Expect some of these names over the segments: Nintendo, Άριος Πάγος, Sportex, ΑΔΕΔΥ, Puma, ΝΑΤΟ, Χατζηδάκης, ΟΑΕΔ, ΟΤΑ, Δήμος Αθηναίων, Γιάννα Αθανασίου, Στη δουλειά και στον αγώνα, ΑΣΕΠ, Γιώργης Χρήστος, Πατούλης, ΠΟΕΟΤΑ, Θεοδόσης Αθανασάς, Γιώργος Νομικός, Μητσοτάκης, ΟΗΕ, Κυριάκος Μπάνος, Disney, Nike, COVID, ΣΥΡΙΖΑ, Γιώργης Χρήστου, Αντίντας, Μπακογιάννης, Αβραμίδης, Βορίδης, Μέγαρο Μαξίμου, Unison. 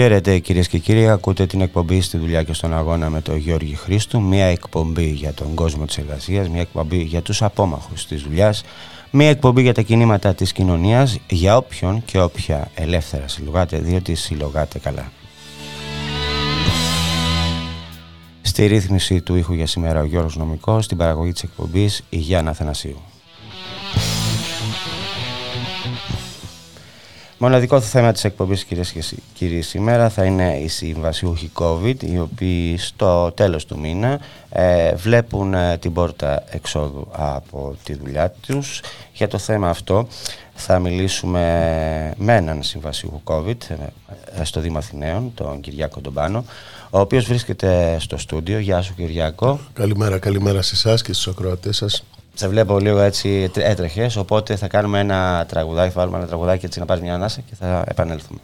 Χαίρετε κυρίες και κύριοι, ακούτε την εκπομπή Στη Δουλειά και στον Αγώνα με τον Γιώργη Χρήστου. Μια εκπομπή για τον κόσμο της εργασίας, μια εκπομπή για τους απόμαχους της δουλειάς, μια εκπομπή για τα κινήματα της κοινωνίας, για όποιον και όποια ελεύθερα συλλογάτε, διότι συλλογάτε καλά. Στη ρύθμιση του ήχου για σήμερα ο Γιώργος Νομικός, στην παραγωγή της εκπομπής η Γιάννα Αθανασίου. Μοναδικό θέμα της εκπομπής, κυρίες και κύριοι, σήμερα θα είναι οι συμβασιούχοι COVID, οι οποίοι στο τέλος του μήνα βλέπουν την πόρτα εξόδου από τη δουλειά τους. Για το θέμα αυτό θα μιλήσουμε με έναν συμβασιούχο COVID στο Δήμο Αθηναίων, τον Κυριάκο Μπάνο, ο οποίος βρίσκεται στο στούντιο. Γεια σου, Κυριάκο. Καλημέρα σε εσάς και στους ακροατές σας. Σε βλέπω λίγο έτσι έτρεχες, οπότε θα κάνουμε ένα τραγουδάκι, βάλουμε ένα τραγουδάκι έτσι να πάρει μια ανάσα και θα επανέλθουμε.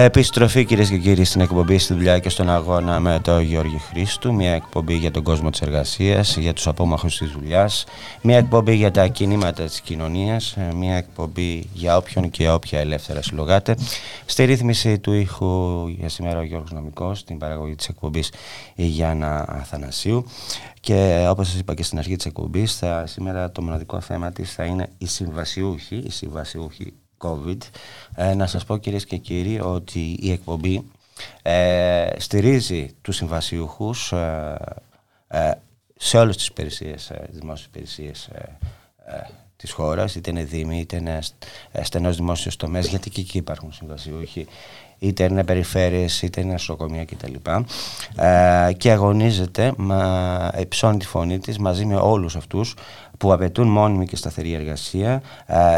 Επιστροφή κυρίες και κύριοι στην εκπομπή Στη Δουλειά και στον Αγώνα με τον Γιώργη Χρήστου. Μια εκπομπή για τον κόσμο της εργασίας, για τους απόμαχους της δουλειάς. Μια εκπομπή για τα κινήματα της κοινωνίας. Μια εκπομπή για όποιον και όποια ελεύθερα συλλογάτε. Στη ρύθμιση του ήχου για σήμερα ο Γιώργος Νομικός, στην παραγωγή της εκπομπής η Γιάννα Αθανασίου. Και όπως σας είπα και στην αρχή της εκπομπής, σήμερα το μοναδικό θέμα της θα είναι οι συμβασιούχοι, COVID. Να σας πω κυρίες και κύριοι ότι η εκπομπή στηρίζει τους συμβασιούχους σε όλες τις υπηρεσίες, δημόσιες υπηρεσίες της χώρας, είτε είναι δήμοι, είτε είναι στενός δημόσιος τομέας, γιατί και εκεί υπάρχουν συμβασιούχοι, είτε είναι περιφέρειες, είτε είναι νοσοκομεία κτλ. Και αγωνίζεται, υψώνει τη φωνή της μαζί με όλους αυτούς που απαιτούν μόνιμη και σταθερή εργασία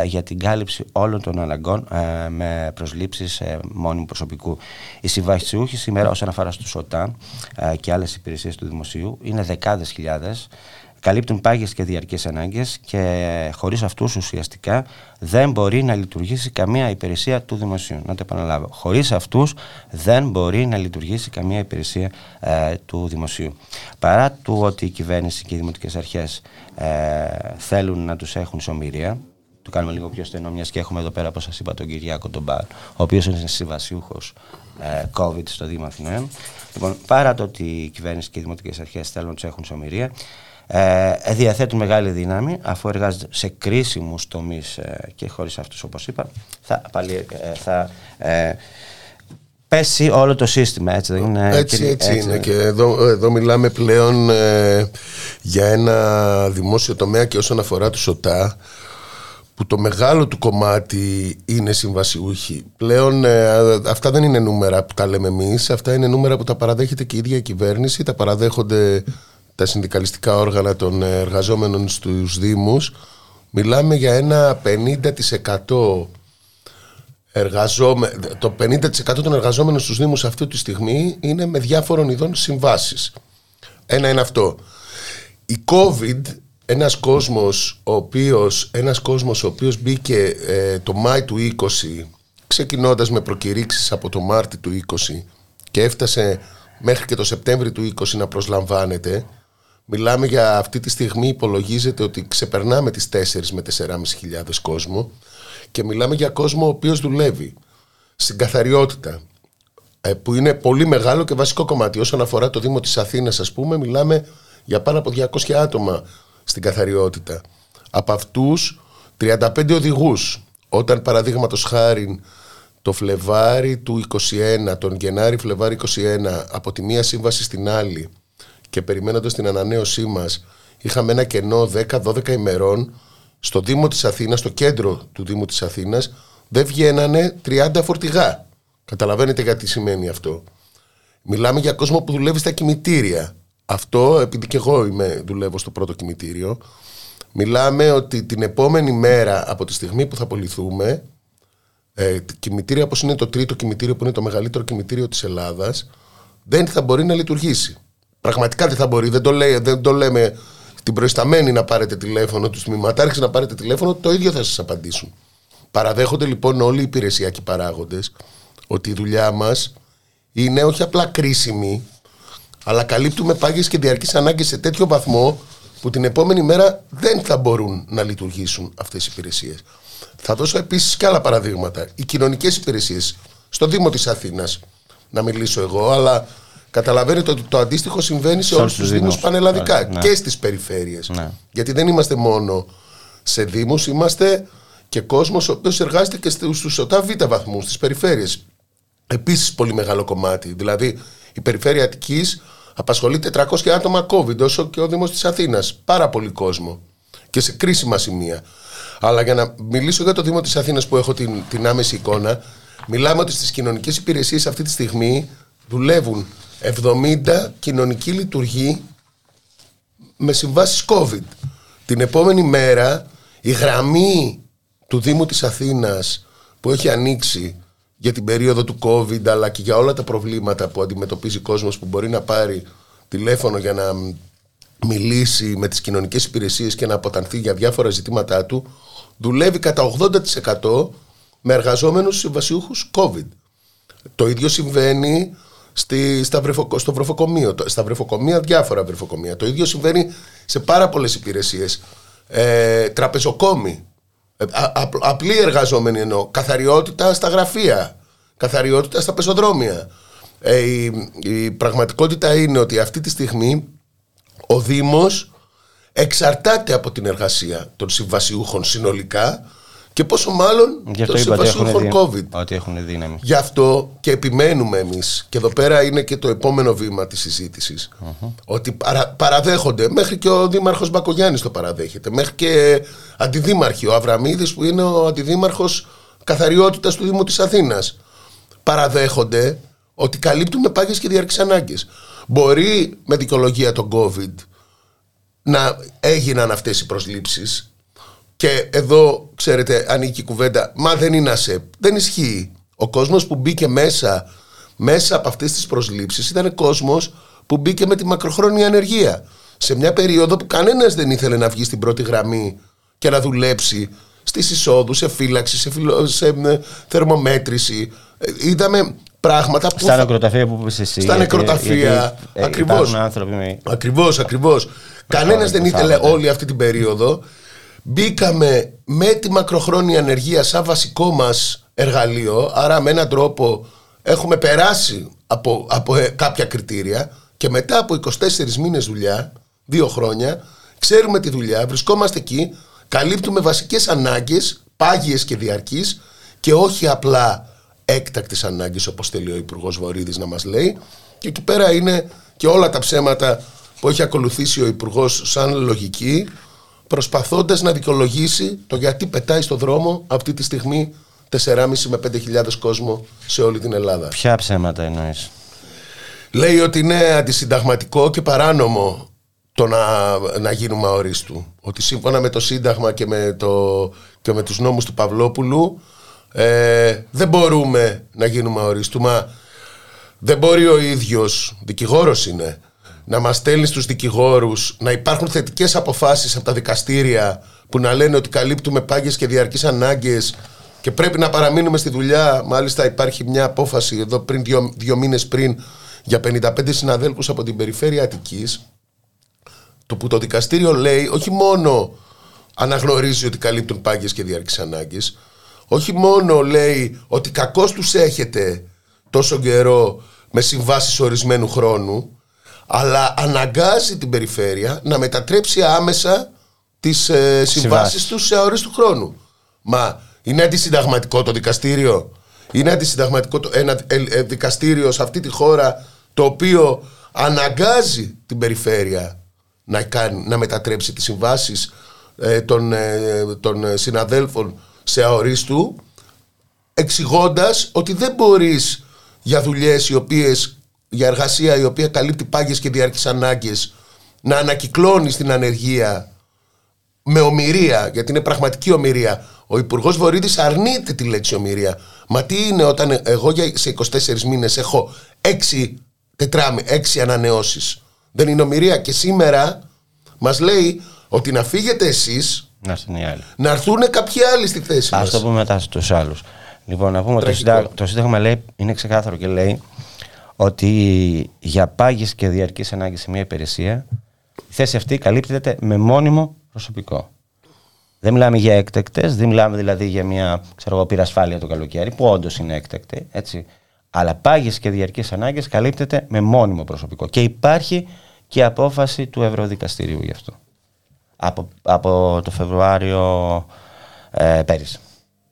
για την κάλυψη όλων των αναγκών με προσλήψεις μόνιμου προσωπικού. Οι συμβασιούχοι σήμερα, όσον αφορά στους ΟΤΑ και άλλες υπηρεσίες του δημοσίου, είναι δεκάδες χιλιάδες, καλύπτουν πάγιες και διαρκείς ανάγκες και χωρίς αυτούς ουσιαστικά δεν μπορεί να λειτουργήσει καμία υπηρεσία του δημοσίου. Να το επαναλάβω. Χωρίς αυτούς δεν μπορεί να λειτουργήσει καμία υπηρεσία του δημοσίου. Παρά του ότι η κυβέρνηση και οι δημοτικές αρχές θέλουν να τους έχουν σωμηρία, το κάνουμε λίγο πιο στενό, μιας και έχουμε εδώ πέρα, όπως σας είπα, τον Κυριάκο τον Μπάνο, ο οποίος είναι συμβασιούχος COVID στο Δήμο Αθηναίων. Λοιπόν, παρά το ότι η κυβέρνηση και οι δημοτικές αρχές θέλουν να τους έχουν σωμηρία, διαθέτουν μεγάλη δύναμη, αφού εργάζονται σε κρίσιμους τομείς και χωρίς αυτούς, όπως είπα, θα πέσει όλο το σύστημα, έτσι δεν είναι? Έτσι είναι, και εδώ μιλάμε πλέον για ένα δημόσιο τομέα, και όσον αφορά τους ΟΤΑ, που το μεγάλο του κομμάτι είναι συμβασιούχοι. Πλέον αυτά δεν είναι νούμερα που τα λέμε εμείς, αυτά είναι νούμερα που τα παραδέχεται και η ίδια η κυβέρνηση, τα παραδέχονται τα συνδικαλιστικά όργανα των εργαζόμενων στους Δήμους. Μιλάμε για ένα 50% το 50% των εργαζόμενων στους Δήμους αυτή τη στιγμή είναι με διάφορων ειδών συμβάσεις. Ένα είναι αυτό. Η COVID, ένας κόσμος ο οποίος μπήκε το Μάη του 20, ξεκινώντας με προκηρύξεις από το Μάρτι του 20 και έφτασε μέχρι και το Σεπτέμβρη του 20 να προσλαμβάνεται. Μιλάμε για αυτή τη στιγμή, υπολογίζεται ότι ξεπερνάμε τις 4 με 4.500 κόσμο, και μιλάμε για κόσμο ο οποίος δουλεύει στην καθαριότητα, που είναι πολύ μεγάλο και βασικό κομμάτι. Όσον αφορά το Δήμο της Αθήνας, ας πούμε, μιλάμε για πάνω από 200 άτομα στην καθαριότητα. Από αυτούς 35 οδηγούς. Όταν, παραδείγματος χάριν, το Φλεβάρι του 21, τον Γενάρη-Φλεβάρι 21, από τη μία σύμβαση στην άλλη και περιμένοντας την ανανέωσή μας, είχαμε ένα κενό 10-12 ημερών στο Δήμο της Αθήνας, στο κέντρο του Δήμου της Αθήνας, δεν βγαίνανε 30 φορτηγά. Καταλαβαίνετε γιατί σημαίνει αυτό. Μιλάμε για κόσμο που δουλεύει στα κημητήρια. Αυτό, επειδή και εγώ δουλεύω στο πρώτο κημητήριο, μιλάμε ότι την επόμενη μέρα από τη στιγμή που θα απολυθούμε, κημητήρια όπως είναι το τρίτο κημητήριο, που είναι το μεγαλύτερο κημητήριο της Ελλάδας, δεν θα μπορεί να λειτουργήσει. Πραγματικά δεν θα μπορεί, δεν το λέμε την προϊσταμένη να πάρετε τηλέφωνο, τους τμήματάρχες να πάρετε τηλέφωνο, το ίδιο θα σας απαντήσουν. Παραδέχονται λοιπόν όλοι οι υπηρεσιακοί παράγοντες ότι η δουλειά μας είναι όχι απλά κρίσιμη, αλλά καλύπτουμε πάγιες και διαρκείς ανάγκες σε τέτοιο βαθμό που την επόμενη μέρα δεν θα μπορούν να λειτουργήσουν αυτές οι υπηρεσίες. Θα δώσω επίσης και άλλα παραδείγματα. Οι κοινωνικές υπηρεσίες στο Δήμο της Αθήνας, να μιλήσω εγώ, αλλά καταλαβαίνετε ότι το αντίστοιχο συμβαίνει σε όλους τους Δήμους πανελλαδικά, ναι, και στις περιφέρειες. Ναι. Γιατί δεν είμαστε μόνο σε Δήμους, είμαστε και κόσμος ο οποίος εργάζεται και στους ΟΤΑ β' βαθμούς, στις περιφέρειες. Επίσης πολύ μεγάλο κομμάτι. Δηλαδή η περιφέρεια Αττικής απασχολεί 400 άτομα COVID, όσο και ο Δήμος της Αθήνας. Πάρα πολύ κόσμο και σε κρίσιμα σημεία. Αλλά για να μιλήσω για το Δήμο της Αθήνας, που έχω την άμεση εικόνα, μιλάμε ότι στις κοινωνικές υπηρεσίες αυτή τη στιγμή δουλεύουν 70 κοινωνικοί λειτουργοί με συμβάσεις COVID. Την επόμενη μέρα η γραμμή του Δήμου της Αθήνας, που έχει ανοίξει για την περίοδο του COVID, αλλά και για όλα τα προβλήματα που αντιμετωπίζει ο κόσμος, που μπορεί να πάρει τηλέφωνο για να μιλήσει με τις κοινωνικές υπηρεσίες και να αποτανθεί για διάφορα ζητήματά του, δουλεύει κατά 80% με εργαζόμενους συμβασιούχους COVID. Το ίδιο συμβαίνει στο βρεφοκομείο, στα βρεφοκομεία, διάφορα βρεφοκομεία. Το ίδιο συμβαίνει σε πάρα πολλές υπηρεσίες. Τραπεζοκόμοι, απλοί εργαζόμενοι εννοώ, καθαριότητα στα γραφεία, καθαριότητα στα πεζοδρόμια. Η πραγματικότητα είναι ότι αυτή τη στιγμή ο Δήμος εξαρτάται από την εργασία των συμβασιούχων συνολικά, και πόσο μάλλον των συμβασιούχων COVID. Ότι έχουν δύναμη. Γι' αυτό και επιμένουμε εμείς, και εδώ πέρα είναι και το επόμενο βήμα της συζήτησης, ότι παραδέχονται, μέχρι και ο Δήμαρχος Μπακογιάννης το παραδέχεται, μέχρι και αντιδήμαρχοι, ο Αβραμίδης που είναι ο αντιδήμαρχος καθαριότητας του Δήμου της Αθήνας, παραδέχονται ότι καλύπτουμε πάγιες και διαρκείς ανάγκες. Μπορεί με δικαιολογία των COVID να έγιναν αυτές οι προσλήψεις, και εδώ ξέρετε ανήκει η κουβέντα, μα δεν είναι ΑΣΕΠ. Δεν ισχύει. Ο κόσμος που μπήκε μέσα από αυτές τις προσλήψεις ήταν κόσμος που μπήκε με τη μακροχρόνια ανεργία, σε μια περίοδο που κανένας δεν ήθελε να βγει στην πρώτη γραμμή και να δουλέψει στις εισόδους, σε φύλαξη, σε θερμομέτρηση. Είδαμε πράγματα που... Στα νεκροταφεία που είπες εσύ. Στα νεκροταφεία. Ακριβώς. Ακριβώς. Κανένας δεν ήθελε όλη αυτή την περίοδο. Μπήκαμε με τη μακροχρόνια ανεργία σαν βασικό μας εργαλείο, άρα με έναν τρόπο έχουμε περάσει από κάποια κριτήρια και μετά από 24 μήνες δουλειά, 2 χρόνια, ξέρουμε τη δουλειά, βρισκόμαστε εκεί, καλύπτουμε βασικές ανάγκες, πάγιες και διαρκείς και όχι απλά έκτακτες ανάγκες όπως θέλει ο Υπουργός Βορίδης να μας λέει, και εκεί πέρα είναι και όλα τα ψέματα που έχει ακολουθήσει ο Υπουργός σαν λογική, προσπαθώντας να δικαιολογήσει το γιατί πετάει στο δρόμο αυτή τη στιγμή 4,5 με 5.000 κόσμο σε όλη την Ελλάδα. Ποια ψέματα εννοείς? Λέει ότι είναι αντισυνταγματικό και παράνομο το να γίνουμε αορίστου. Ότι σύμφωνα με το Σύνταγμα και με τους νόμους του Παυλόπουλου δεν μπορούμε να γίνουμε αορίστου. Μα δεν μπορεί ο ίδιος, δικηγόρος είναι, να μας στέλνει στους δικηγόρους, να υπάρχουν θετικές αποφάσεις από τα δικαστήρια που να λένε ότι καλύπτουμε πάγιες και διαρκείς ανάγκες και πρέπει να παραμείνουμε στη δουλειά. Μάλιστα υπάρχει μια απόφαση εδώ πριν δύο μήνες πριν για 55 συναδέλφους από την περιφέρεια Αττικής, το που το δικαστήριο λέει όχι μόνο αναγνωρίζει ότι καλύπτουν πάγιες και διαρκείς ανάγκες, όχι μόνο λέει ότι κακώς τους έχετε τόσο καιρό με συμβάσεις ορισμένου χρόνου, αλλά αναγκάζει την περιφέρεια να μετατρέψει άμεσα τις συμβάσεις τους σε αορίστου χρόνου. Μα είναι αντισυνταγματικό το δικαστήριο? Είναι αντισυνταγματικό ένα δικαστήριο σε αυτή τη χώρα το οποίο αναγκάζει την περιφέρεια να μετατρέψει τις συμβάσεις των συναδέλφων σε αορίστου, εξηγώντας ότι δεν μπορείς για δουλειές οι οποίες, για εργασία η οποία καλύπτει πάγιες και διαρκείς ανάγκες, να ανακυκλώνεις την ανεργία με ομηρία, γιατί είναι πραγματική ομηρία. Ο Υπουργός Βορίδης αρνείται τη λέξη ομηρία. Μα τι είναι όταν εγώ σε 24 μήνες έχω 6 ανανεώσεις? Δεν είναι ομηρία? Και σήμερα μας λέει ότι να φύγετε εσείς, να έρθουν κάποιοι άλλοι στη θέση μας. Ας το πούμε μετά στους άλλους. Λοιπόν, να πούμε ότι το Σύνταγμα λέει, είναι ξεκάθαρο και λέει ότι για πάγιες και διαρκείς ανάγκες σε μια υπηρεσία η θέση αυτή καλύπτεται με μόνιμο προσωπικό. Δεν μιλάμε για έκτακτες, δεν μιλάμε δηλαδή για μια πυρασφάλεια το καλοκαίρι που όντως είναι έκτακτη, έτσι. Αλλά πάγιες και διαρκείς ανάγκες καλύπτεται με μόνιμο προσωπικό και υπάρχει και απόφαση του Ευρωδικαστηρίου γι' αυτό από το Φεβρουάριο πέρυσι,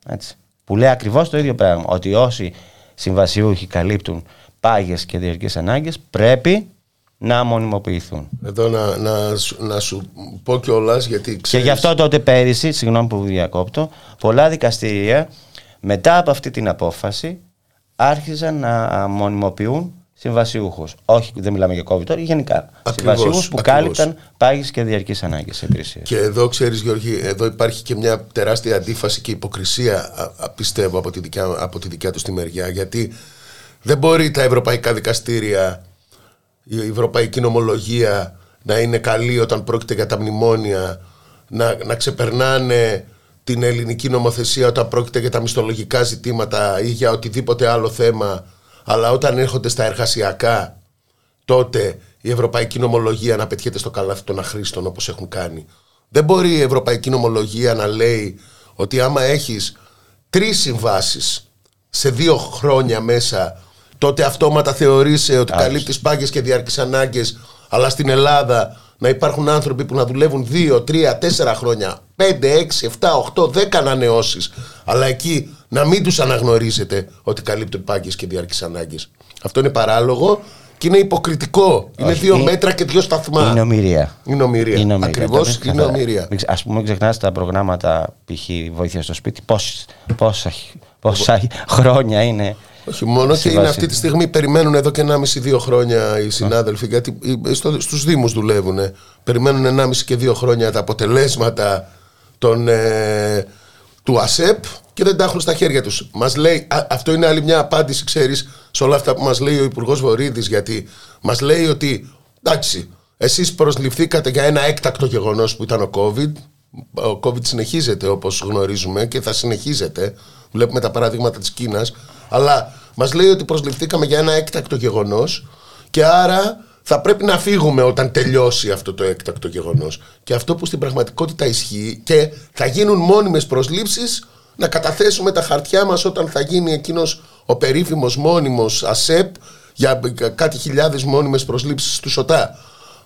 έτσι, που λέει ακριβώς το ίδιο πράγμα, ότι όσοι συμβασιούχοι καλύπτουν πάγιες και διαρκείς ανάγκες πρέπει να μονιμοποιηθούν. Εδώ να σου πω κιόλας, γιατί ξέρεις... Και γι' αυτό τότε πέρυσι, συγγνώμη που διακόπτω, πολλά δικαστήρια μετά από αυτή την απόφαση άρχιζαν να μονιμοποιούν συμβασιούχους. Όχι, δεν μιλάμε για COVID τώρα, γενικά. Ακριβώς, συμβασιούχους που κάλυπταν πάγιες και διαρκείς ανάγκες σε υπηρεσίες. Και εδώ ξέρεις, Γιώργη, εδώ υπάρχει και μια τεράστια αντίφαση και υποκρισία, πιστεύω, από τη δικιά τους τη μεριά, γιατί δεν μπορεί τα ευρωπαϊκά δικαστήρια, η ευρωπαϊκή νομολογία να είναι καλή όταν πρόκειται για τα μνημόνια, να ξεπερνάνε την ελληνική νομοθεσία όταν πρόκειται για τα μισθολογικά ζητήματα ή για οτιδήποτε άλλο θέμα, αλλά όταν έρχονται στα εργασιακά, τότε η ευρωπαϊκή νομολογία να πετιέται στο καλάθι των αχρήστων όπως έχουν κάνει. Δεν μπορεί η ευρωπαϊκή νομολογία να λέει ότι άμα έχεις 3 συμβάσεις σε 2 χρόνια μέσα, τότε αυτόματα θεωρείσαι ότι καλύπτεις πάγιες και διαρκείς ανάγκες, αλλά στην Ελλάδα να υπάρχουν άνθρωποι που να δουλεύουν 2, 3, 4 χρόνια, 5, 6, 7, 8, 10 ανανεώσεις, αλλά εκεί να μην τους αναγνωρίζετε ότι καλύπτουν πάγιες και διαρκείς ανάγκες. Αυτό είναι παράλογο και είναι υποκριτικό. Όχι, είναι 2 μέτρα και 2 σταθμά. Είναι ομηρία. Είναι ομηρία. Ακριβώς, είναι ομηρία. Ας πούμε, μην ξεχνάς τα προγράμματα π.χ. βοήθεια στο σπίτι, πόσα χρόνια είναι. Όχι μόνο, και είναι αυτή τη στιγμή, περιμένουν εδώ και 1,5-2 χρόνια οι συνάδελφοι, γιατί στους Δήμους δουλεύουν. Περιμένουν 1,5 και 2 χρόνια τα αποτελέσματα του ΑΣΕΠ και δεν τα έχουν στα χέρια τους. Μας λέει, αυτό είναι άλλη μια απάντηση, ξέρεις, σε όλα αυτά που μας λέει ο Υπουργός Βορίδης, γιατί μας λέει ότι εντάξει, εσείς προσληφθήκατε για ένα έκτακτο γεγονός που ήταν ο COVID. Ο COVID συνεχίζεται όπως γνωρίζουμε και θα συνεχίζεται. Βλέπουμε τα παραδείγματα της Κίνας. Αλλά μας λέει ότι προσληφθήκαμε για ένα έκτακτο γεγονός και άρα θα πρέπει να φύγουμε όταν τελειώσει αυτό το έκτακτο γεγονός. Και αυτό που στην πραγματικότητα ισχύει, και θα γίνουν μόνιμες προσλήψεις, να καταθέσουμε τα χαρτιά μας όταν θα γίνει εκείνος ο περίφημος μόνιμος ΑΣΕΠ για κάτι χιλιάδες μόνιμες προσλήψεις του ΟΤΑ.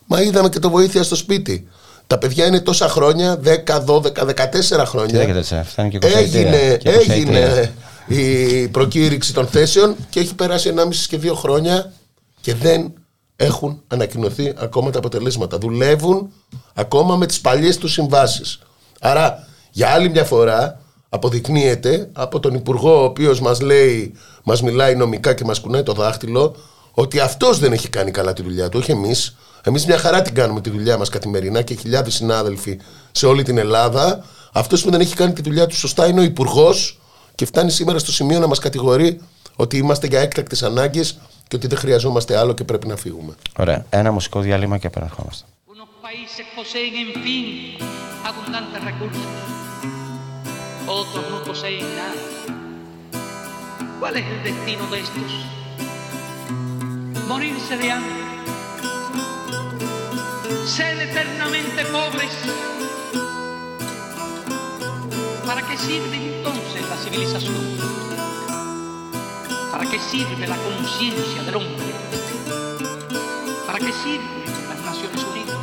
Μα είδαμε και το βοήθεια στο σπίτι. Τα παιδιά είναι τόσα χρόνια, 10, 12, 14 χρόνια. Έγινε η προκήρυξη των θέσεων και έχει περάσει 1,5 και 2 χρόνια και δεν έχουν ανακοινωθεί ακόμα τα αποτελέσματα. Δουλεύουν ακόμα με τις παλιές τους συμβάσεις. Άρα για άλλη μια φορά αποδεικνύεται από τον υπουργό, ο οποίος μας λέει, μας μιλάει νομικά και μας κουνάει το δάχτυλο, ότι αυτός δεν έχει κάνει καλά τη δουλειά του, όχι εμείς. Εμείς μια χαρά την κάνουμε τη δουλειά μας καθημερινά και χιλιάδες συνάδελφοι σε όλη την Ελλάδα. Αυτός που δεν έχει κάνει τη δουλειά του σωστά είναι ο υπουργός, και φτάνει σήμερα στο σημείο να μας κατηγορεί ότι είμαστε για έκτακτες ανάγκες και ότι δεν χρειαζόμαστε άλλο και πρέπει να φύγουμε. Ωραία. Ένα μουσικό διάλειμμα και επαναρχόμαστε. Otros no poseen nada. ¿Cuál es el destino de estos? Morirse de hambre. Ser eternamente pobres. ¿Para qué sirve entonces la civilización? ¿Para qué sirve la conciencia del hombre? ¿Para qué sirven las Naciones Unidas?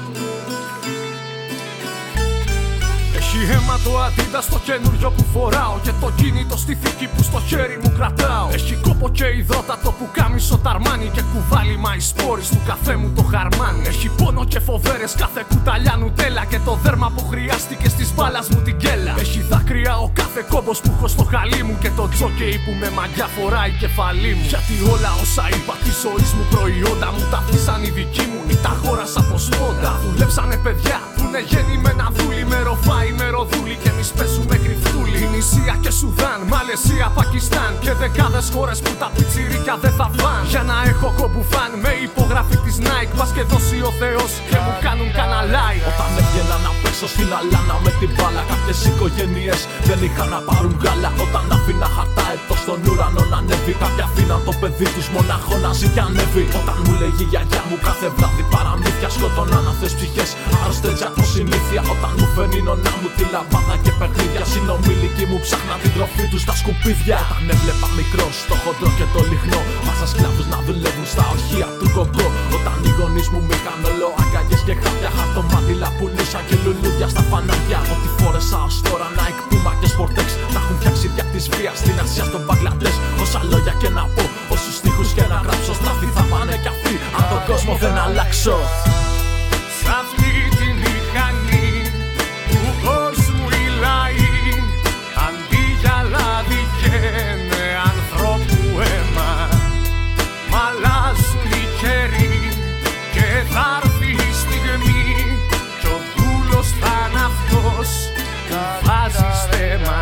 Έχει αίμα το Αντίντας στο καινούριο που φοράω και το κινητό στη θήκη που στο χέρι μου κρατάω. Έχει κόπο και υδρότατο που κάμισο ταρμάνι και κουβάλι, μα οι σπόρες του καφέ μου το χαρμάνι. Έχει πόνο και φοβέρες κάθε κουταλιά νουτέλα και το δέρμα που χρειάστηκε στις μπάλας μου την κέλα. Έχει δάκρυα ο κάθε κόμπος που έχω στο χαλί μου και το τζόκεϊ που με μαγιά φοράει κεφαλή μου. Γιατί όλα όσα είπα τη ζωή μου προϊόντα μου τα πτήσαν οι δικοί μου ή τα χώρασα από σπόντα. Δουλέψανε παιδιά που είναι γεννημένα δούλοι με ροφάι. Μεροδούλη και εμείς παίζουμε κρυφτούλη. Τινησία και Σουδάν, Μαλαισία, Πακιστάν και δεκάδες χώρες που τα πιτσιρίκια δεν θα φαν. Για να έχω κομπουφάν με υπογραφή της Nike, μας και δώσει ο Θεός και μου κάνουν κανένα like. Όταν έβγαινα να παίξω στη λαλάνα με την μπάλα, κάποιες οικογένειες δεν είχαν να πάρουν γάλα. Όταν άφηνα χαρτά έτω στον ουρανό να ανέβει, κάποια αφήνα το παιδί τους μοναχό να ζει και ανέβει. Όταν μου λέγει η γιαγιά μου κάθε βράδυ παραμύθια, σκοτώναν αυτές ψυχές άρρωστες από συνήθεια. Όταν μου φαίνει νονά μου τη λαμπάδα και παιχνίδια, συνομιλικοί μου ψάχνα την τροφή τους στα σκουπίδια. Όταν έβλεπα μικρό στο χοντρό και το λιχνό, μάσα σκλάβους να δουλεύουν στα ορχεία του κοκκό. Όταν οι γονείς μου μήκαν όλο αγκαγιές και χάπια, χαρτομάτιλα πουλούσα και λουλούδια στα φανάρια. Ό,τι φόρεσα ως τώρα Nike, Puma και Sportex, τα έχουν φτιάξει δια της βίας στην Ασία, στον Μπαγκλαντές. Όσα λόγια και να πω, όσους στίχους και να γράψω, στραφή θα πάνε κι αυτοί αν τον κόσμο δεν αλλάξω. Σ' αυτή τη μηχανή του κόσμου οι λαοί, αντί για λάδι καίνε ανθρώπου αίμα. Μ' αλλάζουν οι καιροί και θα έρθει η στιγμή κι ο δούλος θα είναι αυτός που βάζει στέμα.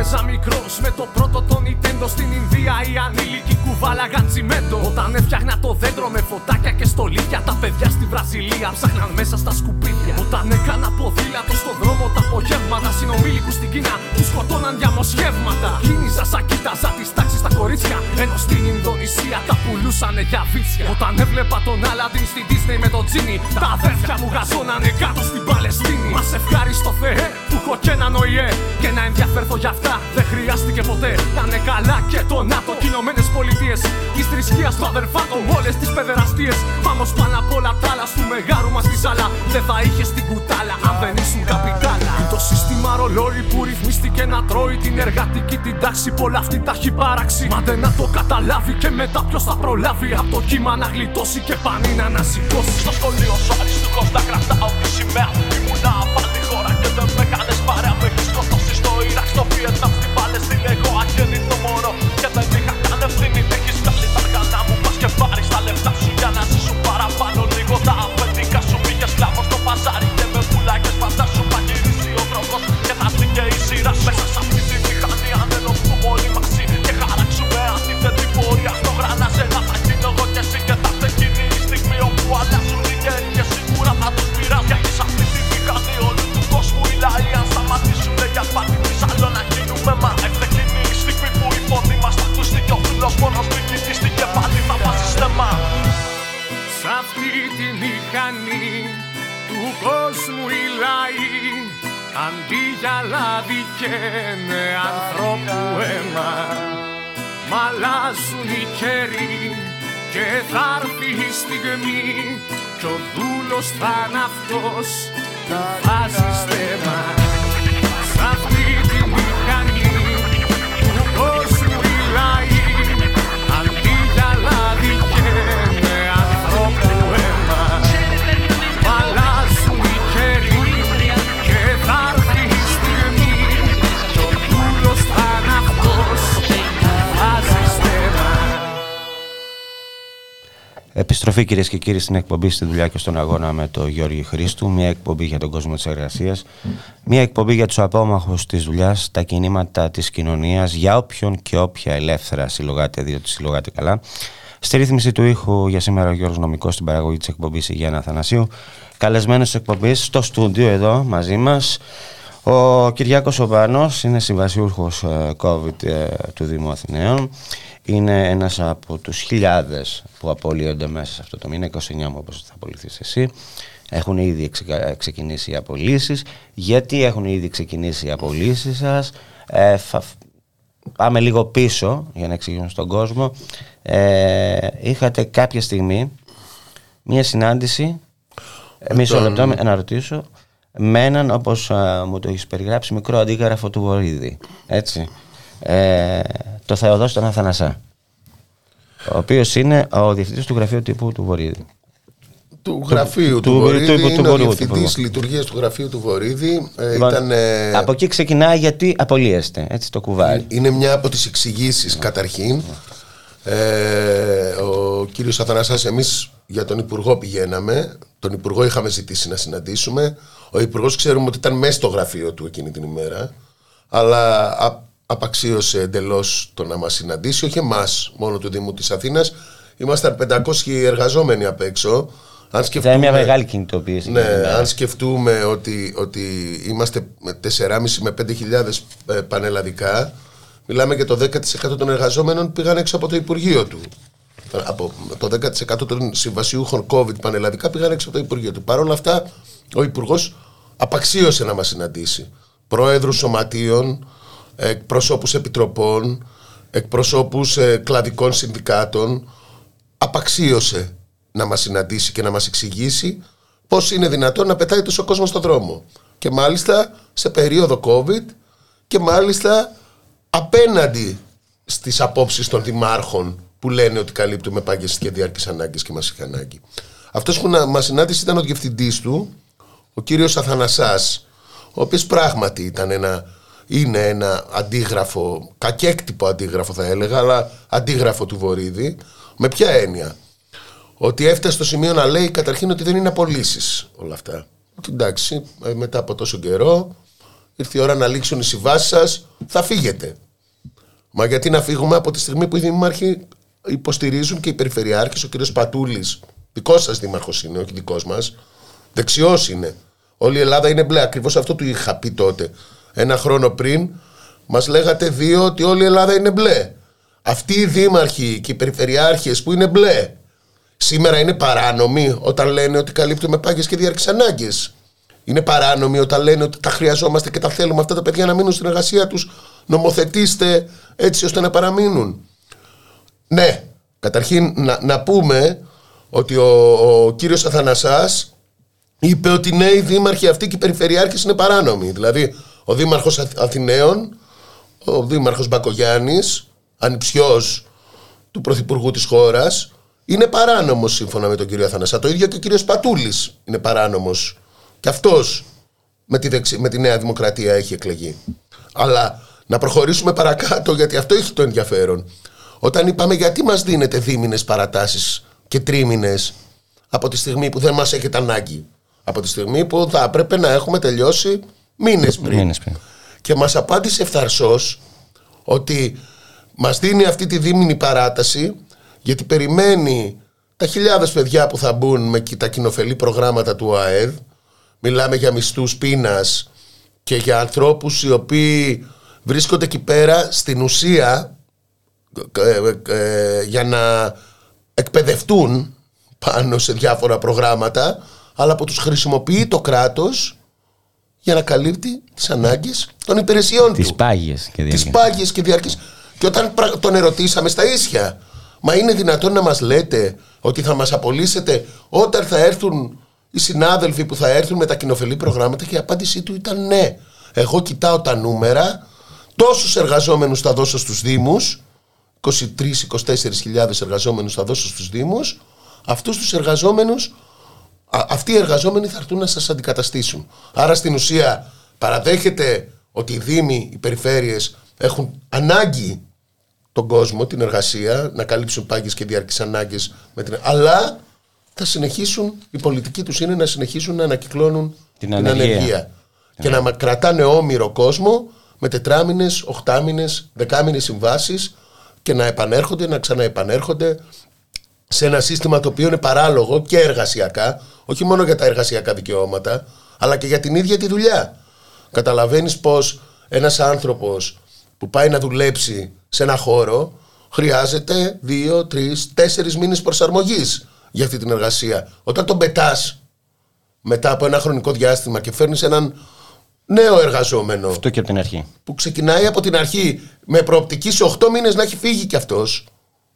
Παίζα μικρός με το πρώτο το Nintendo, στην Ινδία οι ανήλικοι κουβάλαγαν τσιμέντο. Όταν έφτιαχνα το δέντρο με φωτάκια και στολίδια, τα παιδιά στη Βραζιλία ψάχναν μέσα στα σκουπίδια. Όταν έκανα ποδήλατο στον δρόμο τα απογεύματα, συνομήλικους στην Κίνα τους σκοτώναν διαμοσχεύματα. Κίνησα σαν κοίταζα τις τάξεις στα κορίτσια, ενώ στην Ινδονησία τα πουλούσανε για βίτσια. Όταν έβλεπα τον Αλαντίν στην Disney με τον Τζίνι, τα αδέρφια μου γαζώνανε κάτω στην Παλαιστίνη. Μας ευχάριστο Θεέ που έχω και έναν ΟΗΕ και να ενδιαφέρθω για αυτά. Δεν χρειάστηκε ποτέ να είναι καλά και το ΝΑΤΟ. Ηνωμένες Πολιτείες της θρησκείας του αδερφάτου, όλες τις παιδεραστίες. Πάμε πάνω απ' όλα τα άλλα, στου μεγάρου μας τη σάλα. Δεν θα είχες την κουτάλα αν δεν ήσουν καπιτάλα. Είναι το σύστημα ρολόι που ρυθμίστηκε να τρώει την εργατική την τάξη. Πολλά αυτή τα έχει παράξει. Μα δεν να το καταλάβει και μετά ποιος θα προλάβει. Απ' το κύμα να γλιτώσει και πάνει να ανασηκώσει. Στο σχολείο σου αριστούχος να κρατάω τη σημαία. Ήμουνα απ' άλλη χώρα και δεν με κάνες παρέα. Με έχεις σκοτώσει στο Ιράκ, στο Βιετνάμ, στην Παλαιστίνη. Εγώ αγέννητο μωρό και δεν είχα καν ευθύνη. Έχεις βγάλει τα αργανά μου, πας και πάρεις τα λεφτά σου για να ζήσουν παραπάνω λίγο. Τα αφεντικά σου πήγες σκλάβος στο παζάρι και με πουλάκες. Φαντάσου θα γυρίσει ο δρόμος και θα έρθει και η σειρά. Μέσα σ' αυτή τη μηχανή ανενωθούμε όλοι μαζί και χαράξουμε αντίθετη πορεία. Στο γρανάζε να θα γίνω εγώ και εσύ και θα ξεκινεί η στιγμή όπου αλλάζουν οι γέροι και σίγουρα θα τους πειράζει. Γιατί σ' αυτή τη μηχανή όλου του κόσμου η λαοί καίνε ανθρώπου αίμα. Μ' αλλάζουν οι καιροί και θα έρθει η στιγμή κι ο δούλος θα είναι αυτός που βάζει στέμα σ' αυτή τη μηχανή του κόσμου μιλάει αντί για λάδι καίνε ανθρώπου αίμα. Μ' αλλάζουν οι καιροί και θα έρθει η στιγμή κι ο δούλος θα είναι αυτός. Επιστροφή κυρίες και κύριοι στην εκπομπή «Στη δουλειά και στον αγώνα» με τον Γιώργη Χρήστου. Μια εκπομπή για τον κόσμο της εργασίας. Μια εκπομπή για τους απόμαχους της δουλειάς, τα κινήματα της κοινωνίας, για όποιον και όποια ελεύθερα συλλογάτε, διότι συλλογάτε καλά. Στη ρύθμιση του ήχου για σήμερα ο Γιώργος Νομικός, στην παραγωγή της εκπομπής η Γιάννα Αθανασίου. Καλεσμένος της εκπομπής στο στούντιο εδώ μαζί μας. Ο Κυριάκος Μπάνος είναι συμβασιούχος COVID του Δήμου Αθηναίων. Είναι ένας από τους χιλιάδες που απολύονται μέσα σε αυτό το μήνα, 29 μου όπως θα απολυθείς εσύ. Έχουν ήδη ξεκινήσει οι απολύσεις. Γιατί έχουν ήδη ξεκινήσει οι απολύσεις σας? Πάμε λίγο πίσω για να εξηγήσουμε στον κόσμο. Είχατε κάποια στιγμή μία συνάντηση, μισό λεπτό να ρωτήσω, με έναν, όπως μου το έχεις περιγράψει, μικρό αντίγραφο του Βορίδη, έτσι, το Θεοδόση τον Αθανασά, ο οποίος είναι ο διευθυντής του γραφείου τύπου του Βορίδη. Του γραφείου του Βορίδη, είναι ο διευθυντής λειτουργίας του γραφείου του Βορίδη. Από εκεί ξεκινάει γιατί απολύεστε, έτσι το κουβάρι. Είναι μια από τις εξηγήσεις καταρχήν. Ο κύριος Αθανασάς, εμείς για τον υπουργό πηγαίναμε. Τον υπουργό είχαμε ζητήσει να συναντήσουμε. Ο υπουργός ξέρουμε ότι ήταν μέσα στο γραφείο του εκείνη την ημέρα, αλλά απαξίωσε εντελώς το να μας συναντήσει. Όχι εμάς, μόνο του Δήμου της Αθήνας. Ήμασταν 500 εργαζόμενοι απ' έξω. Αν σκεφτούμε, ήταν μια μεγάλη κινητοποίηση. Ναι, αν σκεφτούμε ότι είμαστε 4,5 με 5.000 πανελλαδικά, μιλάμε και το 10% των εργαζόμενων πήγαν έξω από το Υπουργείο του. Από το 10% των συμβασιούχων COVID πανελλαδικά πήγαν έξω από το Υπουργείο του. Παρ' όλα αυτά, ο Υπουργός απαξίωσε να μας συναντήσει. Πρόεδρους σωματείων, εκπροσώπους επιτροπών, εκπροσώπους κλαδικών συνδικάτων. Απαξίωσε να μας συναντήσει και να μας εξηγήσει πώς είναι δυνατόν να πετάει τόσο κόσμο στον δρόμο. Και μάλιστα σε περίοδο COVID και μάλιστα απέναντι στις απόψεις των δημάρχων που λένε ότι καλύπτουμε πάγιες και διάρκειες ανάγκες και μας είχε ανάγκη. Αυτός που μας συνάντησε ήταν ο διευθυντής του, ο κύριος Αθανασάς, ο οποίος πράγματι είναι ένα αντίγραφο, κακέκτυπο αντίγραφο θα έλεγα, αλλά αντίγραφο του Βορίδη. Με ποια έννοια? Ότι έφτασε στο σημείο να λέει καταρχήν ότι δεν είναι απολύσεις όλα αυτά. Ότι εντάξει, μετά από τόσο καιρό ήρθε η ώρα να λήξουν οι συμβάσεις σας, θα φύγετε. Μα γιατί να φύγουμε από τη στιγμή που οι δήμαρχοι υποστηρίζουν και οι περιφερειάρχες, ο κύριος Πατούλης, δικός σας δήμαρχος είναι, όχι δικός μας, δεξιός είναι. Όλη η Ελλάδα είναι μπλε, ακριβώς αυτό του είχα πει τότε. Ένα χρόνο πριν μας λέγατε δύο ότι όλη η Ελλάδα είναι μπλε. Αυτοί οι δήμαρχοι και οι περιφερειάρχες που είναι μπλε, σήμερα είναι παράνομοι όταν λένε ότι καλύπτουμε πάγιες και διάρκειες ανάγκες. Είναι παράνομοι όταν λένε ότι τα χρειαζόμαστε και τα θέλουμε αυτά τα παιδιά να μείνουν στην εργασία τους. Νομοθετήστε έτσι ώστε να παραμείνουν. Ναι, καταρχήν να πούμε ότι ο κύριος Αθανασάς είπε ότι ναι, οι δήμαρχοι αυτοί και οι περιφερειάρχες είναι παράνομοι. Δηλαδή, ο δήμαρχος Αθηναίων, ο δήμαρχος Μπακογιάννης, ανυψιός του πρωθυπουργού της χώρας, είναι παράνομος σύμφωνα με τον κύριο Αθανασά. Το ίδιο και ο κύριος Πατούλης είναι παράνομος. Και αυτός με τη Νέα Δημοκρατία έχει εκλεγεί. Αλλά να προχωρήσουμε παρακάτω, γιατί αυτό έχει το ενδιαφέρον. Όταν είπαμε γιατί μας δίνετε δίμηνες παρατάσεις και τρίμηνες από τη στιγμή που δεν μας έχετε ανάγκη, από τη στιγμή που θα έπρεπε να έχουμε τελειώσει μήνες πριν. Και μας απάντησε ευθαρσός ότι μας δίνει αυτή τη δίμηνη παράταση γιατί περιμένει τα χιλιάδες παιδιά που θα μπουν με τα κοινοφελή προγράμματα του ΟΑΕΔ. Μιλάμε για μισθούς πείνας και για ανθρώπους οι οποίοι βρίσκονται εκεί πέρα στην ουσία για να εκπαιδευτούν πάνω σε διάφορα προγράμματα, αλλά που τους χρησιμοποιεί το κράτος για να καλύπτει τις ανάγκες των υπηρεσιών του. Τις πάγιες και διάρκειες. Και όταν τον ερωτήσαμε στα ίσια, μα είναι δυνατόν να μας λέτε ότι θα μας απολύσετε όταν θα έρθουν οι συνάδελφοι που θα έρθουν με τα κοινοφελή προγράμματα, και η απάντησή του ήταν ναι. Εγώ κοιτάω τα νούμερα, τόσους εργαζόμενους θα δώσω στους Δήμους, 23-24 χιλιάδες εργαζόμενους θα δώσω στους Δήμους, αυτούς τους εργαζόμενους, αυτοί οι εργαζόμενοι θα έρθουν να σας αντικαταστήσουν. Άρα στην ουσία παραδέχεται ότι οι Δήμοι, οι περιφέρειες έχουν ανάγκη τον κόσμο, την εργασία, να καλύψουν πάγιες και διαρκείς ανάγκες, αλλά θα συνεχίσουν, η πολιτική τους είναι να συνεχίσουν να ανακυκλώνουν την ανεργία. Και να κρατάνε όμοιρο κόσμο με τετράμινες, οχτάμινες, δεκάμινες συμβάσεις και να επανέρχονται, να ξαναεπανέρχονται σε ένα σύστημα το οποίο είναι παράλογο και εργασιακά, όχι μόνο για τα εργασιακά δικαιώματα, αλλά και για την ίδια τη δουλειά. Καταλαβαίνεις πως ένας άνθρωπος που πάει να δουλέψει σε ένα χώρο χρειάζεται 2, 3, 4 μήνες προσαρμογής για αυτή την εργασία. Όταν τον πετάς μετά από ένα χρονικό διάστημα και φέρνεις έναν νέο εργαζόμενο. Αυτό και από την αρχή. Που ξεκινάει από την αρχή με προοπτική σε 8 μήνες να έχει φύγει κι αυτός.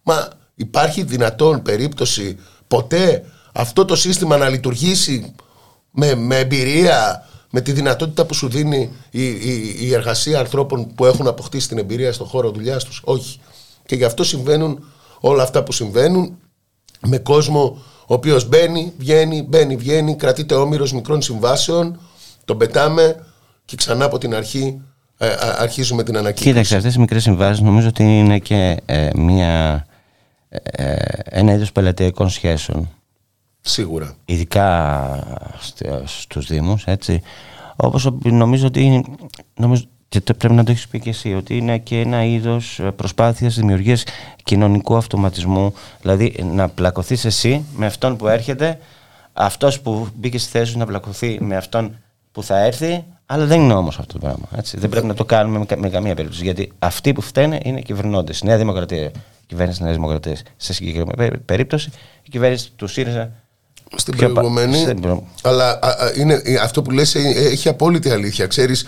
Μα υπάρχει δυνατόν περίπτωση ποτέ αυτό το σύστημα να λειτουργήσει με εμπειρία, με τη δυνατότητα που σου δίνει η εργασία ανθρώπων που έχουν αποκτήσει την εμπειρία στον χώρο δουλειάς τους? Όχι. Και γι' αυτό συμβαίνουν όλα αυτά που συμβαίνουν, με κόσμο ο οποίος μπαίνει, βγαίνει, κρατείται όμηρος μικρών συμβάσεων, τον πετάμε και ξανά από την αρχή αρχίζουμε την ανακύκλωση. Κοίταξε, αυτές οι μικρές συμβάσεις νομίζω ότι είναι και ένα είδος πελατειακών σχέσεων. Σίγουρα. Ειδικά στους Δήμους, έτσι. Όπως νομίζω ότι, και το πρέπει να το έχεις πει και εσύ, ότι είναι και ένα είδος προσπάθειας δημιουργίας κοινωνικού αυτοματισμού. Δηλαδή να πλακωθείς εσύ με αυτόν που έρχεται, αυτός που μπήκε στη θέση να πλακωθεί με αυτόν που θα έρθει, αλλά δεν είναι όμως αυτό το πράγμα. Έτσι. Δεν πρέπει να το κάνουμε με καμία περίπτωση. Γιατί αυτοί που φταίνε είναι κυβερνώντες. Νέα Δημοκρατία, κυβέρνηση Νέα Δημοκρατία. Σε συγκεκριμένη περίπτωση, η κυβέρνηση του ΣΥΡΙΖΑ. Στην προηγούμενη. Αλλά αυτό που λες έχει απόλυτη αλήθεια. Ξέρεις,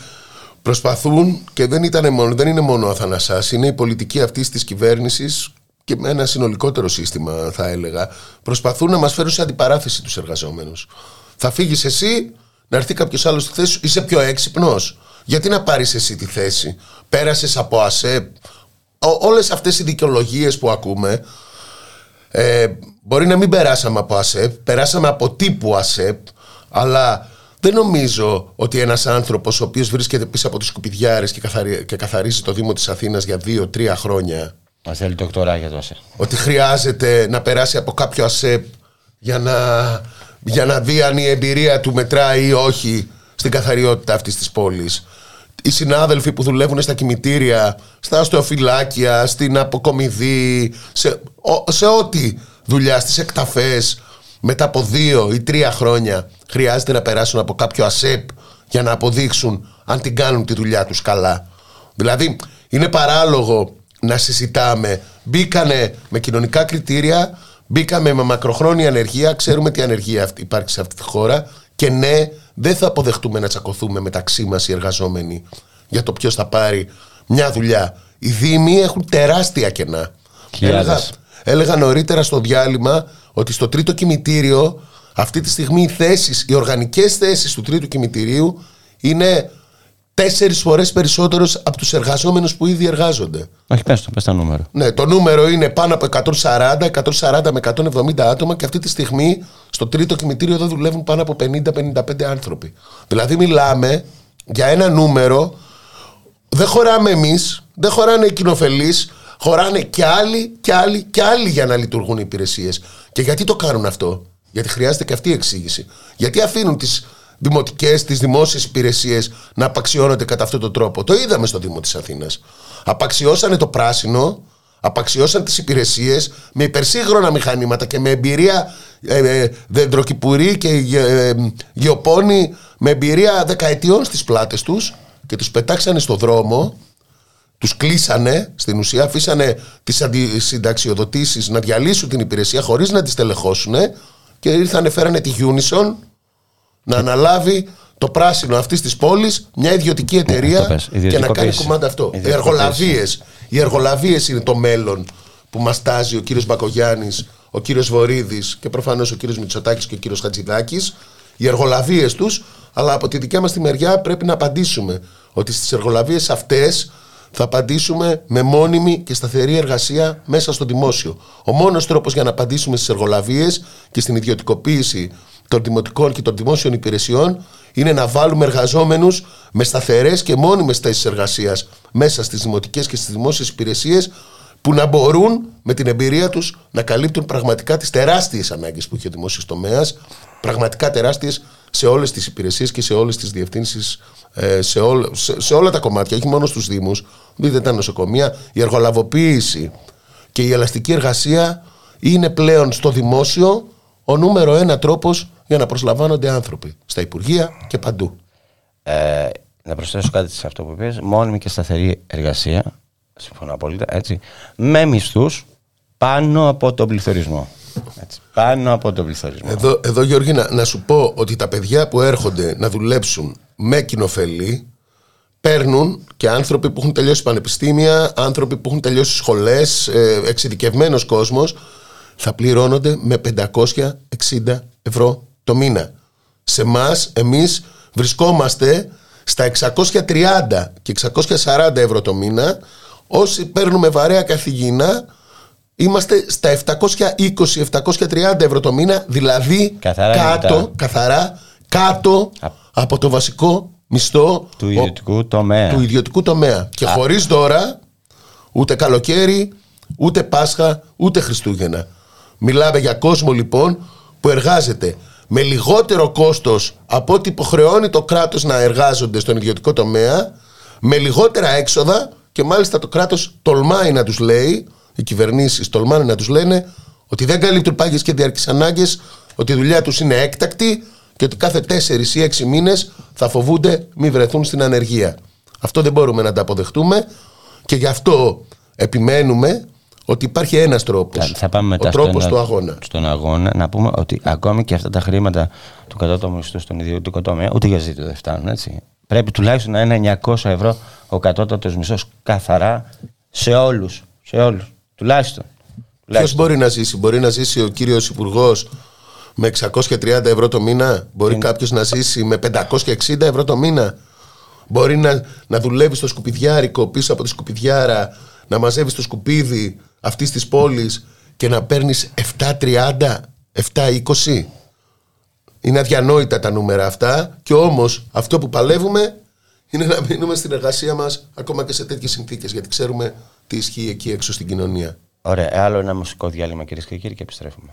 προσπαθούν και δεν είναι μόνο ο Αθανασάς, είναι η πολιτική αυτή τη κυβέρνηση και με ένα συνολικότερο σύστημα, θα έλεγα. Προσπαθούν να μας φέρουν σε αντιπαράθεση τους εργαζόμενους. Θα φύγεις εσύ, να έρθει κάποιος άλλος στη θέση σου, είσαι πιο έξυπνος. Γιατί να πάρεις εσύ τη θέση? Πέρασες από ΑΣΕΠ. Όλες αυτές οι δικαιολογίες που ακούμε, μπορεί να μην περάσαμε από ΑΣΕΠ, περάσαμε από τύπου ΑΣΕΠ, αλλά δεν νομίζω ότι ένας άνθρωπος ο οποίος βρίσκεται πίσω από τους σκουπιδιάρες και καθαρίζει το Δήμο της Αθήνας για 2-3 χρόνια, μα θέλει τοκτοράγια το ΑΣΕΠ, ότι χρειάζεται να περάσει από κάποιο ΑΣΕΠ για να δει αν η εμπειρία του μετράει ή όχι στην καθαριότητα αυτής της πόλης. Οι συνάδελφοι που δουλεύουν στα κημητήρια, στα αστεοφυλάκια, στην αποκομιδή, σε ό,τι δουλειά, στις εκταφές, μετά από 2 ή 3 χρόνια χρειάζεται να περάσουν από κάποιο ΑΣΕΠ για να αποδείξουν αν την κάνουν τη δουλειά τους καλά. Δηλαδή είναι παράλογο να συζητάμε. Μπήκανε με κοινωνικά κριτήρια, μπήκαμε με μακροχρόνια ανεργία, ξέρουμε τι ανεργία υπάρχει σε αυτή τη χώρα, και ναι, δεν θα αποδεχτούμε να τσακωθούμε μεταξύ μας οι εργαζόμενοι για το ποιος θα πάρει μια δουλειά. Οι Δήμοι έχουν τεράστια κενά. Έλεγα νωρίτερα στο διάλειμμα ότι στο τρίτο κημητήριο αυτή τη στιγμή οι οργανικές θέσεις του τρίτου κημητηρίου είναι 4 φορές περισσότερος από τους εργαζόμενους που ήδη εργάζονται. Όχι, πες το νούμερο. Ναι, το νούμερο είναι πάνω από 140 με 170 άτομα, και αυτή τη στιγμή στο τρίτο κημητήριο εδώ δουλεύουν πάνω από 50-55 άνθρωποι. Δηλαδή μιλάμε για ένα νούμερο, δεν χωράμε εμείς, δεν χωράνε οι κοινοφελείς, χωράνε και άλλοι για να λειτουργούν οι υπηρεσίες. Και γιατί το κάνουν αυτό? Γιατί χρειάζεται και αυτή η εξήγηση. Γιατί αφήνουν τις δημοτικές, τις δημόσιες υπηρεσίες να απαξιώνονται κατά αυτόν τον τρόπο? Το είδαμε στο Δήμο της Αθήνας. Απαξιώσανε το πράσινο, απαξιώσαν τις υπηρεσίες με υπερσύγχρονα μηχανήματα και με εμπειρία δεντροκυπουροί και γεωπόνοι, με εμπειρία δεκαετιών στις πλάτες τους, και τους πετάξανε στο δρόμο, τους κλείσανε, στην ουσία αφήσανε τις συνταξιοδοτήσεις να διαλύσουν την υπηρεσία χωρίς να τις τελεχώσουν, και φέρανε τη Unison να αναλάβει το πράσινο αυτής της πόλης μια ιδιωτική εταιρεία και να κάνει κουμάντα αυτό. Οι εργολαβίες είναι το μέλλον που μας τάζει ο κύριος Μπακογιάννης, ο κύριος Βορίδης και προφανώς ο κύριος Μητσοτάκης και ο κύριος Χατζηδάκης. Οι εργολαβίες τους, αλλά από τη δικιά μας τη μεριά πρέπει να απαντήσουμε ότι στις εργολαβίες αυτές θα απαντήσουμε με μόνιμη και σταθερή εργασία μέσα στο δημόσιο. Ο μόνος τρόπος για να απαντήσουμε στις εργολαβίες και στην ιδιωτικοποίηση των δημοτικών και των δημόσιων υπηρεσιών είναι να βάλουμε εργαζόμενους με σταθερές και μόνιμες θέσεις εργασίας μέσα στις δημοτικές και στις δημόσιες υπηρεσίες που να μπορούν με την εμπειρία τους να καλύπτουν πραγματικά τις τεράστιες ανάγκες που έχει ο δημόσιος τομέας, πραγματικά τεράστιες σε όλες τις υπηρεσίες και σε όλες τις διευθύνσεις, σε όλα τα κομμάτια, όχι μόνο στους Δήμους. Δείτε τα νοσοκομεία, η εργολαβοποίηση και η ελαστική εργασία είναι πλέον στο δημόσιο ο νούμερο ένα τρόπος για να προσλαμβάνονται άνθρωποι στα υπουργεία και παντού. Να προσθέσω κάτι σε αυτό που είπες, μόνιμη και σταθερή εργασία, συμφωνώ απόλυτα, έτσι, με μισθούς πάνω από τον πληθωρισμό. Έτσι, πάνω από τον πληθωρισμό. Εδώ Γιώργη, να σου πω ότι τα παιδιά που έρχονται να δουλέψουν με κοινοφελή παίρνουν και άνθρωποι που έχουν τελειώσει πανεπιστήμια, άνθρωποι που έχουν τελειώσει σχολές, εξειδικευμένος κόσμος, θα πληρώνονται με 560 ευρώ το μήνα. Σε εμάς, εμείς βρισκόμαστε στα 630 και 640 ευρώ το μήνα. Όσοι παίρνουμε βαρέα καθηγήνα, είμαστε στα 720-730 ευρώ το μήνα, δηλαδή καθαρά κάτω από το βασικό μισθό του ιδιωτικού τομέα. Και χωρίς δώρα, ούτε καλοκαίρι, ούτε Πάσχα, ούτε Χριστούγεννα. Μιλάμε για κόσμο λοιπόν που εργάζεται με λιγότερο κόστος από ό,τι υποχρεώνει το κράτος να εργάζονται στον ιδιωτικό τομέα, με λιγότερα έξοδα, και μάλιστα το κράτος τολμάει να τους λέει, οι κυβερνήσεις τολμάνε να τους λένε ότι δεν καλύπτουν πάγιες και διαρκείς ανάγκες, ότι η δουλειά τους είναι έκτακτη και ότι κάθε 4 ή 6 μήνες θα φοβούνται μη βρεθούν στην ανεργία. Αυτό δεν μπορούμε να τα αποδεχτούμε και γι' αυτό επιμένουμε ότι υπάρχει ένας τρόπος, θα πάμε μετά ο τρόπος του αγώνα. Στον αγώνα να πούμε ότι ακόμη και αυτά τα χρήματα του κατώτατου μισθού στον ιδιωτικό τομέα ούτε για ζήτητο δεν φτάνουν, έτσι. Πρέπει τουλάχιστον να είναι 900 ευρώ ο κατώτατος μισθός καθαρά σε όλους. Τουλάχιστον. Ποιος μπορεί να ζήσει? Μπορεί να ζήσει ο κύριος υπουργός με 630 ευρώ το μήνα? Μπορεί κάποιος να ζήσει με 560 ευρώ το μήνα? Μπορεί να δουλεύει στο σκουπιδιάρικο πίσω από τη σκουπιδιάρα, να μαζεύει το σκουπίδι αυτής της πόλης και να παίρνεις 730, 720? Είναι αδιανόητα τα νούμερα αυτά και όμως αυτό που παλεύουμε είναι να μείνουμε στην εργασία μας ακόμα και σε τέτοιες συνθήκες, γιατί ξέρουμε τι ισχύει εκεί έξω στην κοινωνία. Ωραία, άλλο ένα μουσικό διάλειμμα κυρίες και κύριοι και επιστρέφουμε.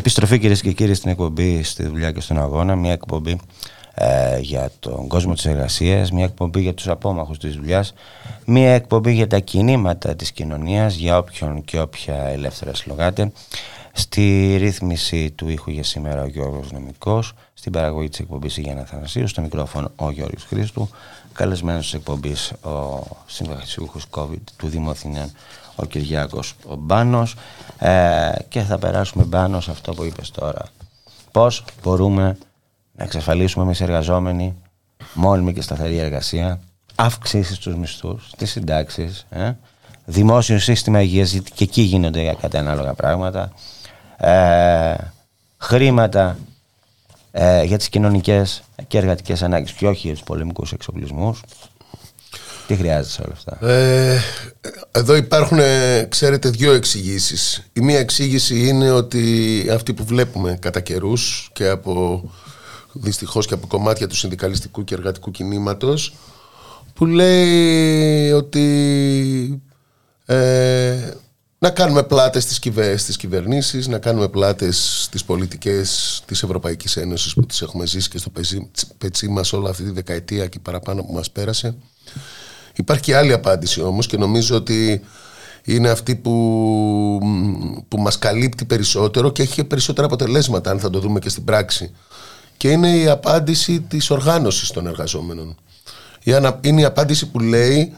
Επιστροφή κυρίες και κύριοι στην εκπομπή «Στη δουλειά και στον αγώνα», μια εκπομπή για τον κόσμο της εργασίας, μια εκπομπή για τους απόμαχους της δουλειάς, μια εκπομπή για τα κινήματα της κοινωνίας, για όποιον και όποια ελεύθερα συλλογάται. Στη ρύθμιση του ήχου για σήμερα ο Γιώργος Νομικός, στην παραγωγή της εκπομπής η Γιάννα Αθανασίου, στο μικρόφωνο ο Γιώργος Χρήστου, καλεσμένος της εκπομπής ο συμβασιούχος COVID του Δήμου Αθηναίων, ο Κυριάκος Μπάνος, και θα περάσουμε πάνω σε αυτό που είπες τώρα. Πώς μπορούμε να εξασφαλίσουμε εμείς εργαζόμενοι μόνιμη και σταθερή εργασία, αυξήσεις στους μισθούς, τις συντάξεις, δημόσιο σύστημα υγείας, και εκεί γίνονται κατά ανάλογα πράγματα, χρήματα για τις κοινωνικές και εργατικές ανάγκες και όχι για τους πολεμικούς εξοπλισμούς. Τι χρειάζεται σε όλα αυτά? Εδώ υπάρχουν, ξέρετε, δύο εξηγήσεις. Η μία εξήγηση είναι ότι αυτή που βλέπουμε κατά καιρούς και από, δυστυχώς, και από κομμάτια του συνδικαλιστικού και εργατικού κινήματος, που λέει ότι να κάνουμε πλάτες στις κυβερνήσεις, να κάνουμε πλάτες στις πολιτικές της Ευρωπαϊκής Ένωσης που τις έχουμε ζήσει και στο πετσί μας όλα αυτή τη δεκαετία και παραπάνω που μας πέρασε. Υπάρχει και άλλη απάντηση όμως, και νομίζω ότι είναι αυτή που μας καλύπτει περισσότερο και έχει και περισσότερα αποτελέσματα, αν θα το δούμε και στην πράξη. Και είναι η απάντηση της οργάνωσης των εργαζόμενων. Είναι η απάντηση που λέει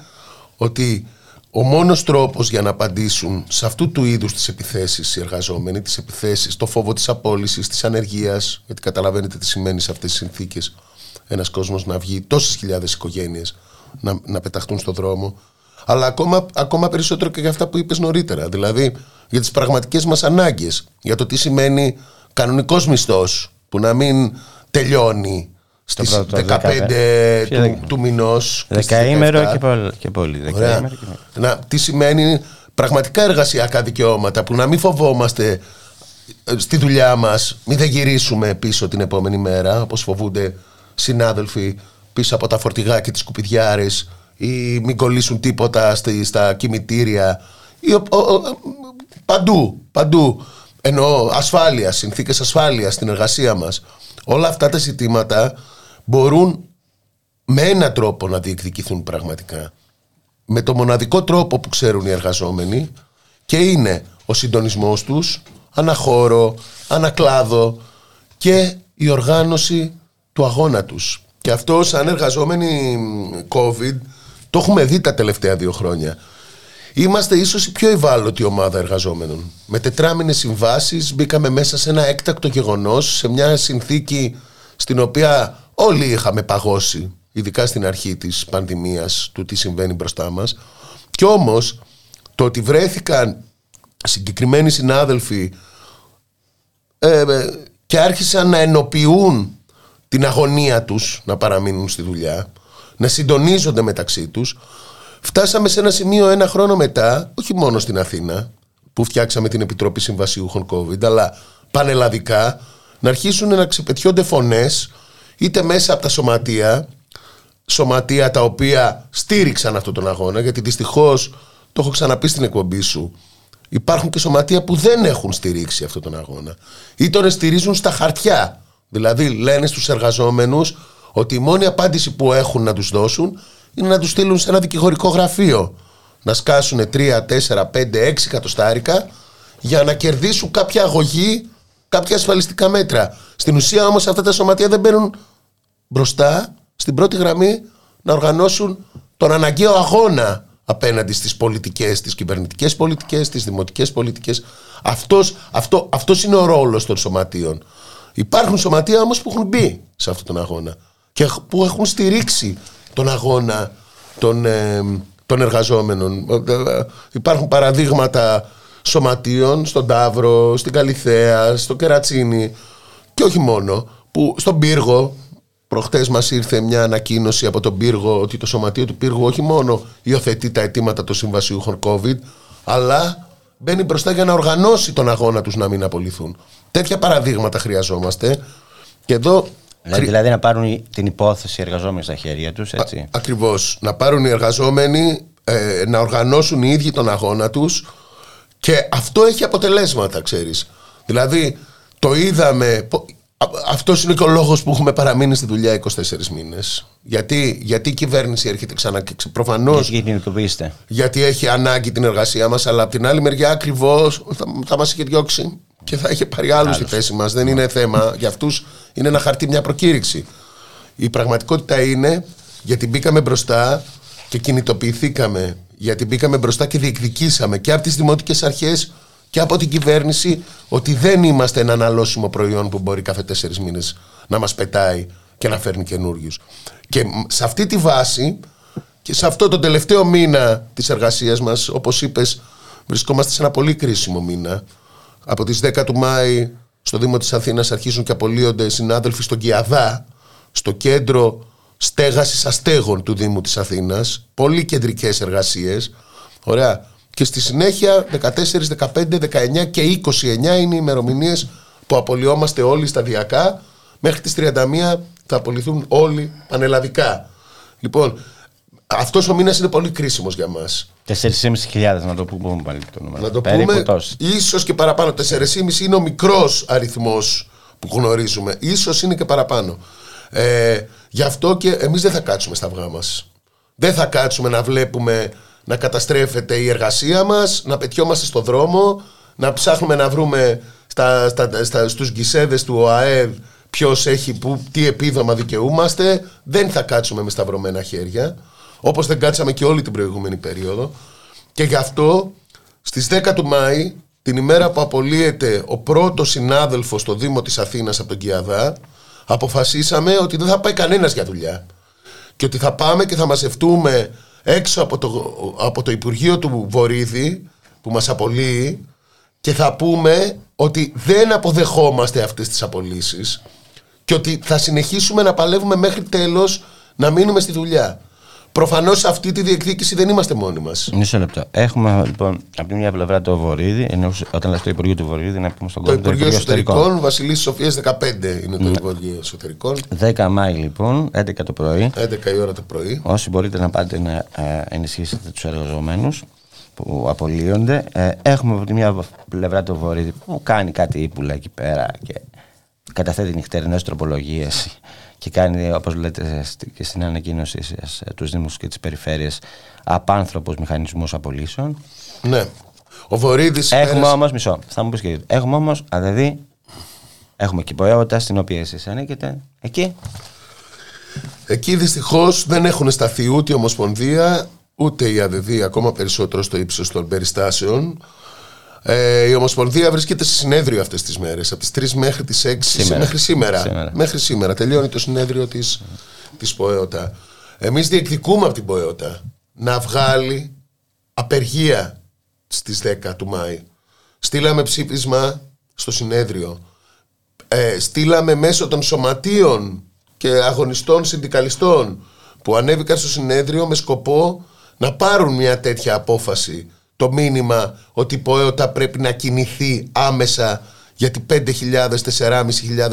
ότι ο μόνος τρόπος για να απαντήσουν σε αυτού του είδους τις επιθέσεις οι εργαζόμενοι, τις επιθέσεις, το φόβο της απόλυσης, της ανεργίας, γιατί καταλαβαίνετε τι σημαίνει σε αυτές τις συνθήκες ένας κόσμος να βγει, τόσες χιλιάδες οικογένειες να πεταχτούν στον δρόμο, αλλά ακόμα περισσότερο και για αυτά που είπες νωρίτερα, δηλαδή για τις πραγματικές μας ανάγκες, για το τι σημαίνει κανονικός μισθός που να μην τελειώνει στις 15 του μηνός. Δεκαήμερο και πολύ. Τι σημαίνει πραγματικά εργασιακά δικαιώματα, που να μην φοβόμαστε στη δουλειά μας, μην δεν γυρίσουμε πίσω την επόμενη μέρα, όπως φοβούνται συνάδελφοι πίσω από τα φορτηγά και τις σκουπιδιάρες, ή μην κολλήσουν τίποτα στα κημητήρια, ή παντού. Εννοώ ασφάλεια, συνθήκες ασφάλειας στην εργασία μας. Όλα αυτά τα ζητήματα μπορούν με έναν τρόπο να διεκδικηθούν πραγματικά, με το μοναδικό τρόπο που ξέρουν οι εργαζόμενοι, και είναι ο συντονισμός τους αναχώρο, ανακλάδο και η οργάνωση του αγώνα τους. Και αυτό, σαν εργαζόμενοι COVID, το έχουμε δει τα τελευταία 2 χρόνια. Είμαστε ίσως η πιο ευάλωτη ομάδα εργαζόμενων. Με τετράμινες συμβάσεις μπήκαμε μέσα σε ένα έκτακτο γεγονός, σε μια συνθήκη στην οποία όλοι είχαμε παγώσει, ειδικά στην αρχή της πανδημίας, του τι συμβαίνει μπροστά μας. Κι όμως το ότι βρέθηκαν συγκεκριμένοι συνάδελφοι και άρχισαν να ενοποιούν την αγωνία τους να παραμείνουν στη δουλειά, να συντονίζονται μεταξύ τους, φτάσαμε σε ένα σημείο 1 χρόνο μετά, όχι μόνο στην Αθήνα, που φτιάξαμε την Επιτροπή Συμβασιούχων COVID, αλλά πανελλαδικά, να αρχίσουν να ξεπετιώνται φωνές, είτε μέσα από τα σωματεία τα οποία στήριξαν αυτόν τον αγώνα, γιατί δυστυχώς, το έχω ξαναπεί στην εκπομπή σου, υπάρχουν και σωματεία που δεν έχουν στηρίξει αυτόν τον αγώνα, ή τον στηρίζουν στα χαρτιά. Δηλαδή λένε στους εργαζόμενους ότι η μόνη απάντηση που έχουν να τους δώσουν είναι να τους στείλουν σε ένα δικηγορικό γραφείο, να σκάσουν 3, 4, 5, 6 εκατοστάρικα για να κερδίσουν κάποια αγωγή, κάποια ασφαλιστικά μέτρα. Στην ουσία όμως αυτά τα σωματεία δεν μπαίνουν μπροστά στην πρώτη γραμμή να οργανώσουν τον αναγκαίο αγώνα απέναντι στις πολιτικές, τις κυβερνητικές πολιτικές, τις δημοτικές πολιτικές. Αυτός είναι ο ρόλος των σωματείων. Υπάρχουν σωματεία όμως που έχουν μπει σε αυτόν τον αγώνα και που έχουν στηρίξει τον αγώνα των εργαζόμενων. Υπάρχουν παραδείγματα σωματείων στον Ταύρο, στην Καλιθέα, στο Κερατσίνι και όχι μόνο, που στον Πύργο, προχτές μας ήρθε μια ανακοίνωση από τον Πύργο ότι το σωματείο του Πύργου όχι μόνο υιοθετεί τα αιτήματα των συμβασιούχων COVID, αλλά μπαίνει μπροστά για να οργανώσει τον αγώνα τους να μην απολυθούν. Τέτοια παραδείγματα χρειαζόμαστε. Και εδώ, δηλαδή να πάρουν την υπόθεση οι εργαζόμενοι στα χέρια τους, έτσι. Ακριβώς. Να πάρουν οι εργαζόμενοι, να οργανώσουν οι ίδιοι τον αγώνα τους, και αυτό έχει αποτελέσματα, ξέρεις. Δηλαδή Το είδαμε. Αυτός είναι και ο λόγος που έχουμε παραμείνει στη δουλειά 24 μήνες. Γιατί η κυβέρνηση έρχεται ξανά και προφανώς. Γιατί κινητοποιήσετε. Γιατί έχει ανάγκη την εργασία μας, αλλά από την άλλη μεριά ακριβώς θα μας είχε διώξει και θα είχε πάρει άλλους στη θέση μας. Δεν είναι θέμα. Για αυτούς είναι ένα χαρτί, μια προκήρυξη. Η πραγματικότητα είναι γιατί μπήκαμε μπροστά και κινητοποιηθήκαμε. Γιατί μπήκαμε μπροστά και διεκδικήσαμε και από τις δημοτικές αρχές και από την κυβέρνηση ότι δεν είμαστε ένα αναλώσιμο προϊόν που μπορεί κάθε 4 μήνες να μας πετάει και να φέρνει καινούριους. Και σε αυτή τη βάση και σε αυτό τον τελευταίο μήνα της εργασίας μας, όπως είπες, βρισκόμαστε σε ένα πολύ κρίσιμο μήνα. Από τις 10 του Μάη στο Δήμο της Αθήνας αρχίζουν και απολύονται συνάδελφοι στον Κιαδά, στο κέντρο στέγασης αστέγων του Δήμου της Αθήνας. Πολύ κεντρικές εργασίες. Ωραία. Και στη συνέχεια 14, 15, 19 και 29 είναι οι ημερομηνίες που απολυόμαστε όλοι σταδιακά. Μέχρι τις 31 θα απολυθούν όλοι πανελλαδικά. Λοιπόν, αυτός ο μήνας είναι πολύ κρίσιμος για μας. 4.500 να το πούμε πάλι το νούμερο. Να το πούμε ίσως και παραπάνω. 4.5 είναι ο μικρός αριθμός που γνωρίζουμε. Ίσως είναι και παραπάνω. Γι' αυτό και εμείς δεν θα κάτσουμε στα αυγά μας. Δεν θα κάτσουμε να βλέπουμε να καταστρέφεται η εργασία μας, να πετιόμαστε στο δρόμο, να ψάχνουμε να βρούμε στους γκισέδες του ΟΑΕΔ ποιος έχει τι επίδομα δικαιούμαστε. Δεν θα κάτσουμε με σταυρωμένα χέρια, όπως δεν κάτσαμε και όλη την προηγούμενη περίοδο. Και γι' αυτό στις 10 του Μάη, την ημέρα που απολύεται ο πρώτος συνάδελφος στο Δήμο της Αθήνας από τον Κιαδά, αποφασίσαμε ότι δεν θα πάει κανένας για δουλειά και ότι θα πάμε και θα μαζευτούμε έξω από το Υπουργείο του Βορίδη που μας απολύει και θα πούμε ότι δεν αποδεχόμαστε αυτές τις απολύσεις και ότι θα συνεχίσουμε να παλεύουμε μέχρι τέλος να μείνουμε στη δουλειά. Προφανώς σε αυτή τη διεκδίκηση δεν είμαστε μόνοι μας. Μισό λεπτό. Έχουμε λοιπόν από τη μια πλευρά το Βορίδη, ενώ όταν λέει το Υπουργείο του Βορίδη, να πούμε στον κόσμο. Το Υπουργείο Εσωτερικών, Βασιλής Σοφίας 15 είναι το Υπουργείο Εσωτερικών. 10 Μάη λοιπόν, 11 το πρωί. 11 η ώρα το πρωί. Όσοι μπορείτε να πάτε να ενισχύσετε τους εργαζομένους που απολύονται. Έχουμε από τη μια πλευρά το Βορίδη που κάνει κάτι ύπουλα εκεί πέρα και καταθέτει νυχτερινές τροπολογίες. Και κάνει, όπως λέτε και στην ανακοίνωσή σας, τους Δήμους και τις Περιφέρειες απάνθρωπους μηχανισμούς απολύσεων. Ναι. Ο Βορίδης. Έχουμε όμως, μισό, θα μου πεις και έχουμε όμως, δηλαδή, έχουμε και ΠΟΕΟΤΑ στην οποία εσείς ανήκετε. Εκεί δυστυχώς δεν έχουν σταθεί ούτε η Ομοσπονδία, ούτε η ΑΔΕΔΥ, ακόμα περισσότερο στο ύψος των περιστάσεων. Η Ομοσπονδία βρίσκεται σε συνέδριο αυτές τις μέρες, από τις 3 μέχρι τις 6 σήμερα. Μέχρι σήμερα τελειώνει το συνέδριο της ΠΟΕΟΤΑ. Εμείς διεκδικούμε από την ΠΟΕΟΤΑ να βγάλει απεργία στις 10 του Μάη. Στείλαμε ψήφισμα στο συνέδριο, στείλαμε μέσω των σωματείων και αγωνιστών συνδικαλιστών που ανέβηκαν στο συνέδριο με σκοπό να πάρουν μια τέτοια απόφαση. Το μήνυμα ότι η ΠΟΕΟΤΑ πρέπει να κινηθεί άμεσα γιατί 5.000, 4.500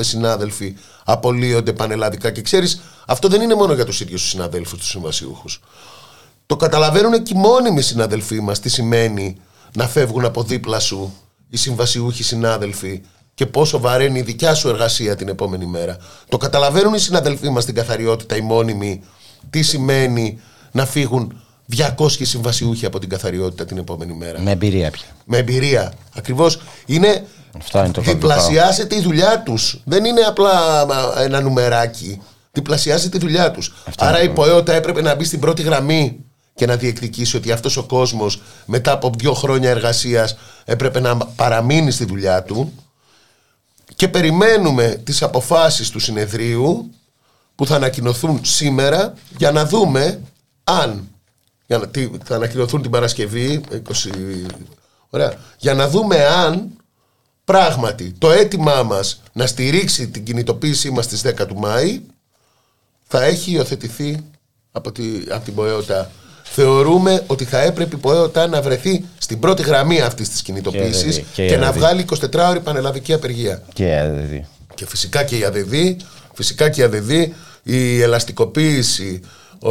συνάδελφοι απολύονται πανελλαδικά. Και ξέρεις, αυτό δεν είναι μόνο για τους ίδιους τους συναδέλφους, τους συμβασιούχους. Το καταλαβαίνουν και οι μόνιμοι συναδελφοί μας τι σημαίνει να φεύγουν από δίπλα σου οι συμβασιούχοι συνάδελφοι και πόσο βαραίνει η δικιά σου εργασία την επόμενη μέρα. Το καταλαβαίνουν οι συναδελφοί μας την καθαριότητα, οι μόνιμοι, τι σημαίνει να φύγουν 200 συμβασιούχοι από την καθαριότητα την επόμενη μέρα. Με εμπειρία πια. Με εμπειρία. Ακριβώς. Διπλασιάζεται η δουλειά τους. Δεν είναι απλά ένα νουμεράκι. Διπλασιάζεται η δουλειά τους. Άρα η ΠΟΕΟΤΑ έπρεπε να μπει στην πρώτη γραμμή και να διεκδικήσει ότι αυτός ο κόσμος μετά από 2 χρόνια εργασίας έπρεπε να παραμείνει στη δουλειά του. Και περιμένουμε τις αποφάσεις του συνεδρίου που θα ανακοινωθούν σήμερα για να δούμε αν. Θα ανακοινωθούν την Παρασκευή 20. Ωραία. Για να δούμε αν πράγματι το αίτημά μας να στηρίξει την κινητοποίησή μας στις 10 του Μάη θα έχει υιοθετηθεί από την ΠΟΕΟΤΑ. Θεωρούμε ότι θα έπρεπε η ΠΟΕΟΤΑ να βρεθεί στην πρώτη γραμμή αυτής της κινητοποίησης και να βγάλει 24ωρη πανελλαδική απεργία. Και φυσικά και η ΑΔΕΔΥ. Φυσικά και η ΑΔΕΔΥ, η ελαστικοποίηση,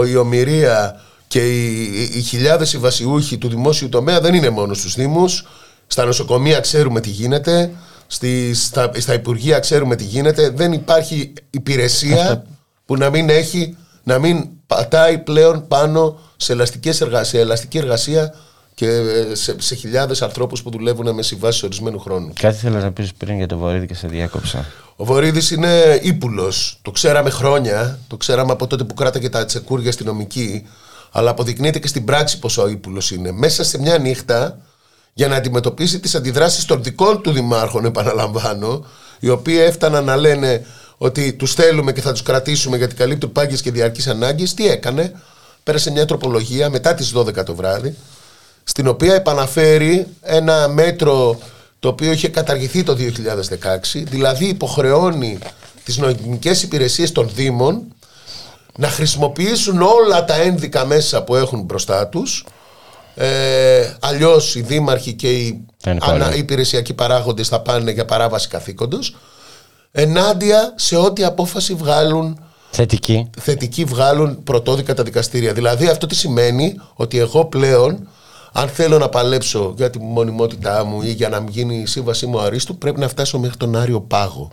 η ομηρία. Και οι χιλιάδες συμβασιούχοι του δημόσιου τομέα δεν είναι μόνο στους Δήμους. Στα νοσοκομεία ξέρουμε τι γίνεται. Στα υπουργεία ξέρουμε τι γίνεται. Δεν υπάρχει υπηρεσία που να μην πατάει πλέον πάνω σε ελαστική εργασία και σε χιλιάδες ανθρώπους που δουλεύουν με συμβάσεις ορισμένου χρόνου. Κάτι θέλεις να πεις πριν για τον Βορίδη και σε διάκοψα. Ο Βορίδης είναι ύπουλος. Το ξέραμε χρόνια. Το ξέραμε από τότε που κράταγε τα τσεκούρια στη νομική. Αλλά αποδεικνύεται και στην πράξη πόσο ύπουλος είναι. Μέσα σε μια νύχτα, για να αντιμετωπίσει τις αντιδράσεις των δικών του δημάρχων, επαναλαμβάνω, οι οποίοι έφταναν να λένε ότι τους θέλουμε και θα τους κρατήσουμε γιατί καλύπτουν πάγκες και διαρκείς ανάγκες, τι έκανε? Πέρασε μια τροπολογία μετά τις 12 το βράδυ, στην οποία επαναφέρει ένα μέτρο το οποίο είχε καταργηθεί το 2016, δηλαδή υποχρεώνει τις νομικές υπηρεσίες των Δήμων να χρησιμοποιήσουν όλα τα ένδικα μέσα που έχουν μπροστά τους. Αλλιώς οι δήμαρχοι και οι υπηρεσιακοί παράγοντες θα πάνε για παράβαση καθήκοντος, ενάντια σε ό,τι απόφαση βγάλουν θετική βγάλουν πρωτόδικα τα δικαστήρια. Δηλαδή αυτό τι σημαίνει? Ότι εγώ πλέον, αν θέλω να παλέψω για τη μονιμότητά μου ή για να μην γίνει η σύμβασή μου αρίστου, πρέπει να φτάσω μέχρι τον Άριο Πάγο,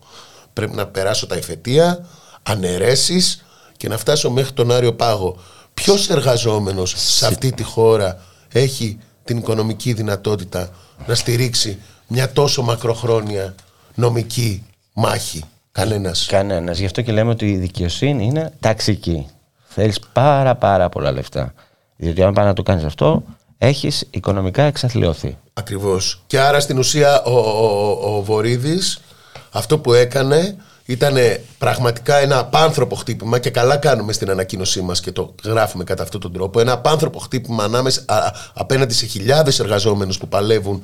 πρέπει να περάσω τα εφετεία, αναιρέσεις και να φτάσω μέχρι τον Άριο Πάγο. Ποιος εργαζόμενος σε αυτή τη χώρα έχει την οικονομική δυνατότητα να στηρίξει μια τόσο μακροχρόνια νομική μάχη? Κανένας. Γι' αυτό και λέμε ότι η δικαιοσύνη είναι ταξική. Θέλεις πάρα πολλά λεφτά. Διότι αν πάει να το κάνεις αυτό, έχεις οικονομικά εξαθλειωθεί. Ακριβώς. Και άρα στην ουσία ο Βορίδης αυτό που έκανε ήταν πραγματικά ένα απάνθρωπο χτύπημα, και καλά κάνουμε στην ανακοίνωσή μας και το γράφουμε κατά αυτόν τον τρόπο. Ένα απάνθρωπο χτύπημα απέναντι σε χιλιάδες εργαζόμενους που παλεύουν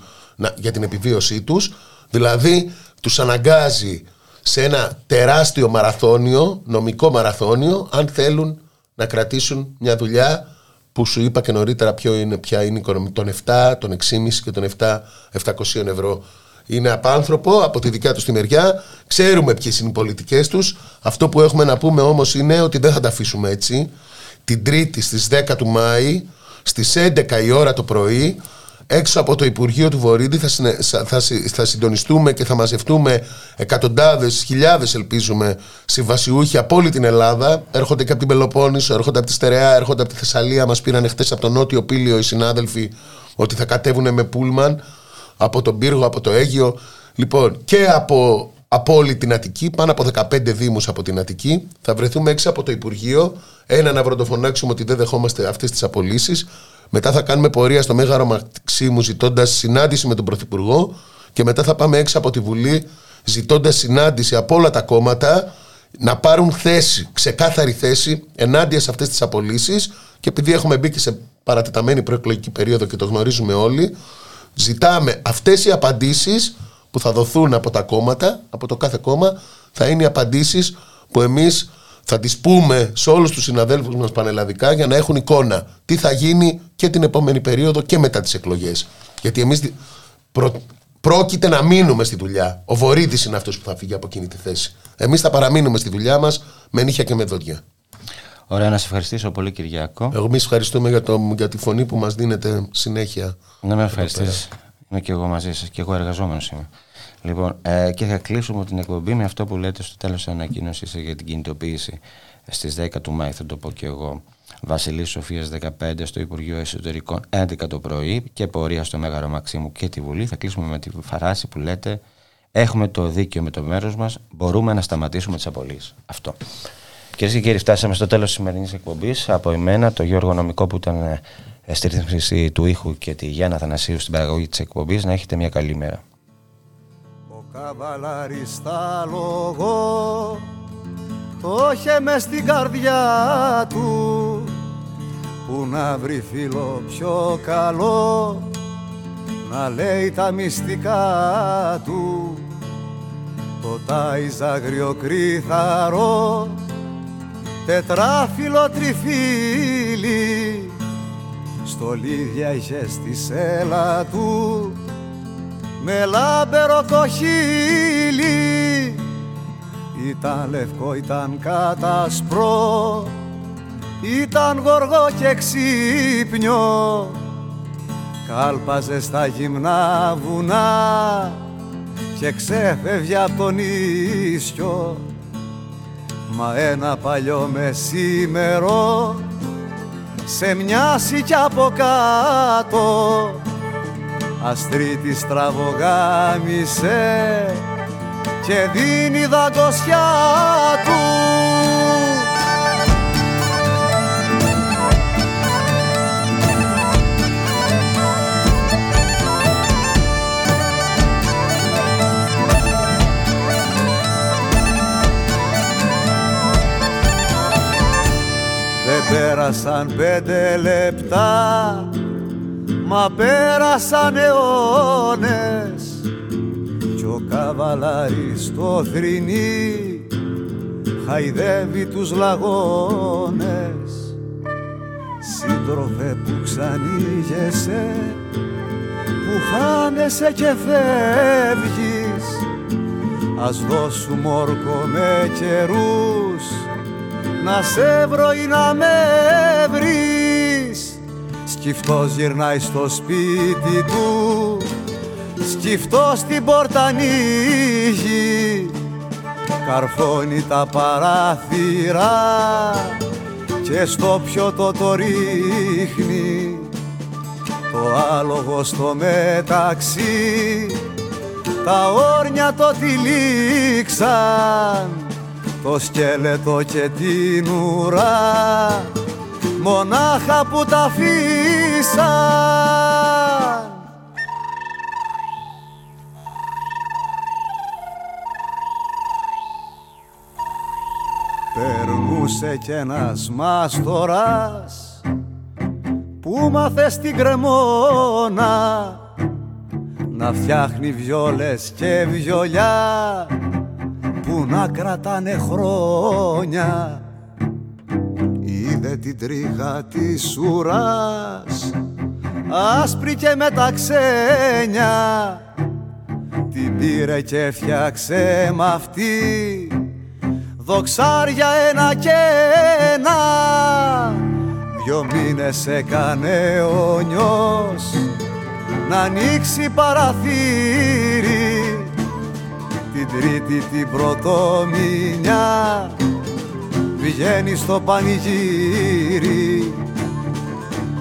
για την επιβίωσή τους. Δηλαδή τους αναγκάζει σε ένα τεράστιο μαραθώνιο, νομικό μαραθώνιο, αν θέλουν να κρατήσουν μια δουλειά που σου είπα και νωρίτερα ποια είναι η οικονομία των 7, των 6,5 και των 700 ευρώ. Είναι απάνθρωπο από τη δικιά τους τη μεριά. Ξέρουμε ποιες είναι οι πολιτικές τους. Αυτό που έχουμε να πούμε όμως είναι ότι δεν θα τα αφήσουμε έτσι. Την Τρίτη στις 10 του Μάη, στις 11 η ώρα το πρωί, έξω από το Υπουργείο του Βορίδη θα συντονιστούμε και θα μαζευτούμε εκατοντάδες, χιλιάδες ελπίζουμε, συμβασιούχοι από όλη την Ελλάδα. Έρχονται και από την Πελοπόννησο, έρχονται από τη Στερεά, έρχονται από τη Θεσσαλία. Μας πήραν χτες από τον Νότιο Πήλιο οι συνάδελφοι ότι θα κατέβουν με πούλμαν από τον Πύργο, από το Αίγιο, λοιπόν, και από όλη την Αττική, πάνω από 15 δήμους από την Αττική. Θα βρεθούμε έξω από το Υπουργείο, να βροντοφωνάξουμε ότι δεν δεχόμαστε αυτές τις απολύσεις. Μετά θα κάνουμε πορεία στο Μέγαρο Μαξίμου ζητώντας συνάντηση με τον Πρωθυπουργό, και μετά θα πάμε έξω από τη Βουλή ζητώντας συνάντηση από όλα τα κόμματα να πάρουν θέση, ξεκάθαρη θέση, ενάντια σε αυτές τις απολύσεις. Και επειδή έχουμε μπει και σε παρατεταμένη προεκλογική περίοδο και το γνωρίζουμε όλοι, ζητάμε αυτές οι απαντήσεις που θα δοθούν από τα κόμματα, από το κάθε κόμμα, θα είναι οι απαντήσεις που εμείς θα τις πούμε σε όλους τους συναδέλφους μας πανελλαδικά, για να έχουν εικόνα τι θα γίνει και την επόμενη περίοδο και μετά τις εκλογές. Γιατί εμείς πρόκειται να μείνουμε στη δουλειά. Ο Βορίδης είναι αυτός που θα φύγει από εκείνη τη θέση. Εμείς θα παραμείνουμε στη δουλειά μας με νύχια και με δόντια. Ωραία, να σε ευχαριστήσω πολύ, Κυριάκο. Εμείς ευχαριστούμε για τη φωνή που μας δίνετε συνέχεια. Να με ευχαριστείς. Είμαι και εγώ μαζί σας, και εγώ εργαζόμενος είμαι. Λοιπόν, και θα κλείσουμε την εκπομπή με αυτό που λέτε στο τέλος της ανακοίνωσης για την κινητοποίηση στις 10 του Μάη, θα το πω και εγώ. Βασιλής Σοφίας 15 στο Υπουργείο Εσωτερικών 11 το πρωί, και πορεία στο Μέγαρο Μαξίμου και τη Βουλή. Θα κλείσουμε με τη φράση που λέτε: έχουμε το δίκαιο με το μέρος μας, μπορούμε να σταματήσουμε τις απολύσεις. Αυτό. Κυρίες και κύριοι, φτάσαμε στο τέλος της σημερινής εκπομπής. Από εμένα, το Γιώργο Νομικό που ήταν στη ρύθμιση του ήχου, και τη Γιάννα Αθανασίου στην παραγωγή της εκπομπής. Να έχετε μια καλή μέρα. Ο καβαλαριστάλογο το είχε μες στην καρδιά του, που να βρει φίλο πιο καλό να λέει τα μυστικά του. Το τάιζ αγριοκρίθαρο, τετράφυλλο τριφύλι, στολίδια είχε στη σέλα του με λάμπερο το χείλι. Ήταν λευκό, ήταν κατασπρό, ήταν γοργό και ξύπνιο, κάλπαζε στα γυμνά βουνά και ξέφευγε απ' τον ίσιο, μα ένα παλιό μεσήμερο σε μια σικιά από κάτω αστρίτη στραβογάμισε και δίνει δαγκωσιά του. Δεν πέρασαν 5 λεπτά, μα πέρασαν αιώνες κι ο καβαλάρης στο θρηνί χαϊδεύει τους λαγώνες. Σύντροφε που ξανήγεσαι, που χάνεσαι και φεύγεις, ας δώσουμε όρκο με καιρούς να σε βρω ή να με βρεις. Σκυφτός γυρνάει στο σπίτι του, σκυφτός την πόρτα ανοίγει, καρφώνει τα παράθυρα και στο πιωτό το ρίχνει. Το άλογο στο μεταξύ τα όρνια το τυλίξαν, το σκέλετο και την ουρά μονάχα που τα αφήσαν. Περνούσε κι ένας μάστορας που μάθε στην Κρεμόνα να φτιάχνει βιόλες και βιολιά που να κρατάνε χρόνια. Είδε την τρίχα της ουράς άσπρη και με τα ξένια, την πήρε και έφτιαξε μ' αυτή δοξάρια ένα και ένα. 2 μήνες έκανε ο νιός να ανοίξει παραθύρι, την Τρίτη την πρωτομηνιά πηγαίνει στο πανηγύρι.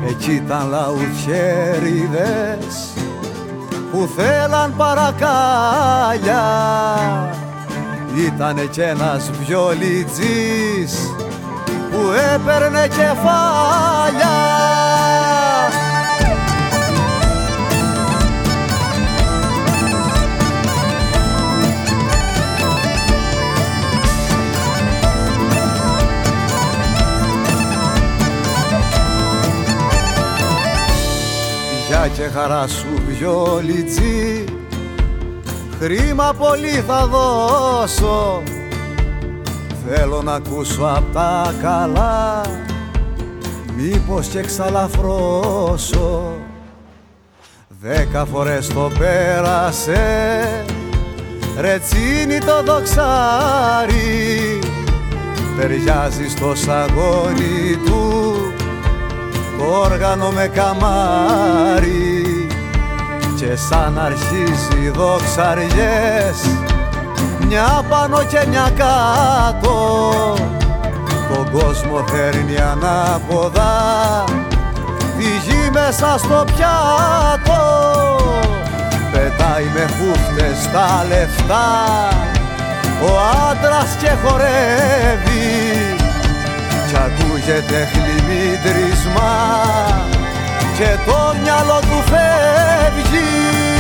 Εκεί ήταν λαουχέριδες που θέλαν παρακάλια, ήτανε κι ένας βιολιτζής που έπαιρνε κεφάλια. Και χαρά σου βιολιτζή, χρήμα πολύ θα δώσω, θέλω να ακούσω απ' τα καλά, μήπως και εξαλαφρώσω. 10 φορές το πέρασε ρετσίνι το δοξάρι, ταιριάζει στο σαγόνι του όργανο με καμάρι και σαν αρχίζει δοξαριές μια πάνω και μια κάτω, τον κόσμο φέρνει ανάποδα τη γη μέσα στο πιάτο. Πετάει με χούφτες τα λεφτά ο άντρας και χορεύει κι ακούγεται χλιμίτρισμα και το μυαλό του φεύγει.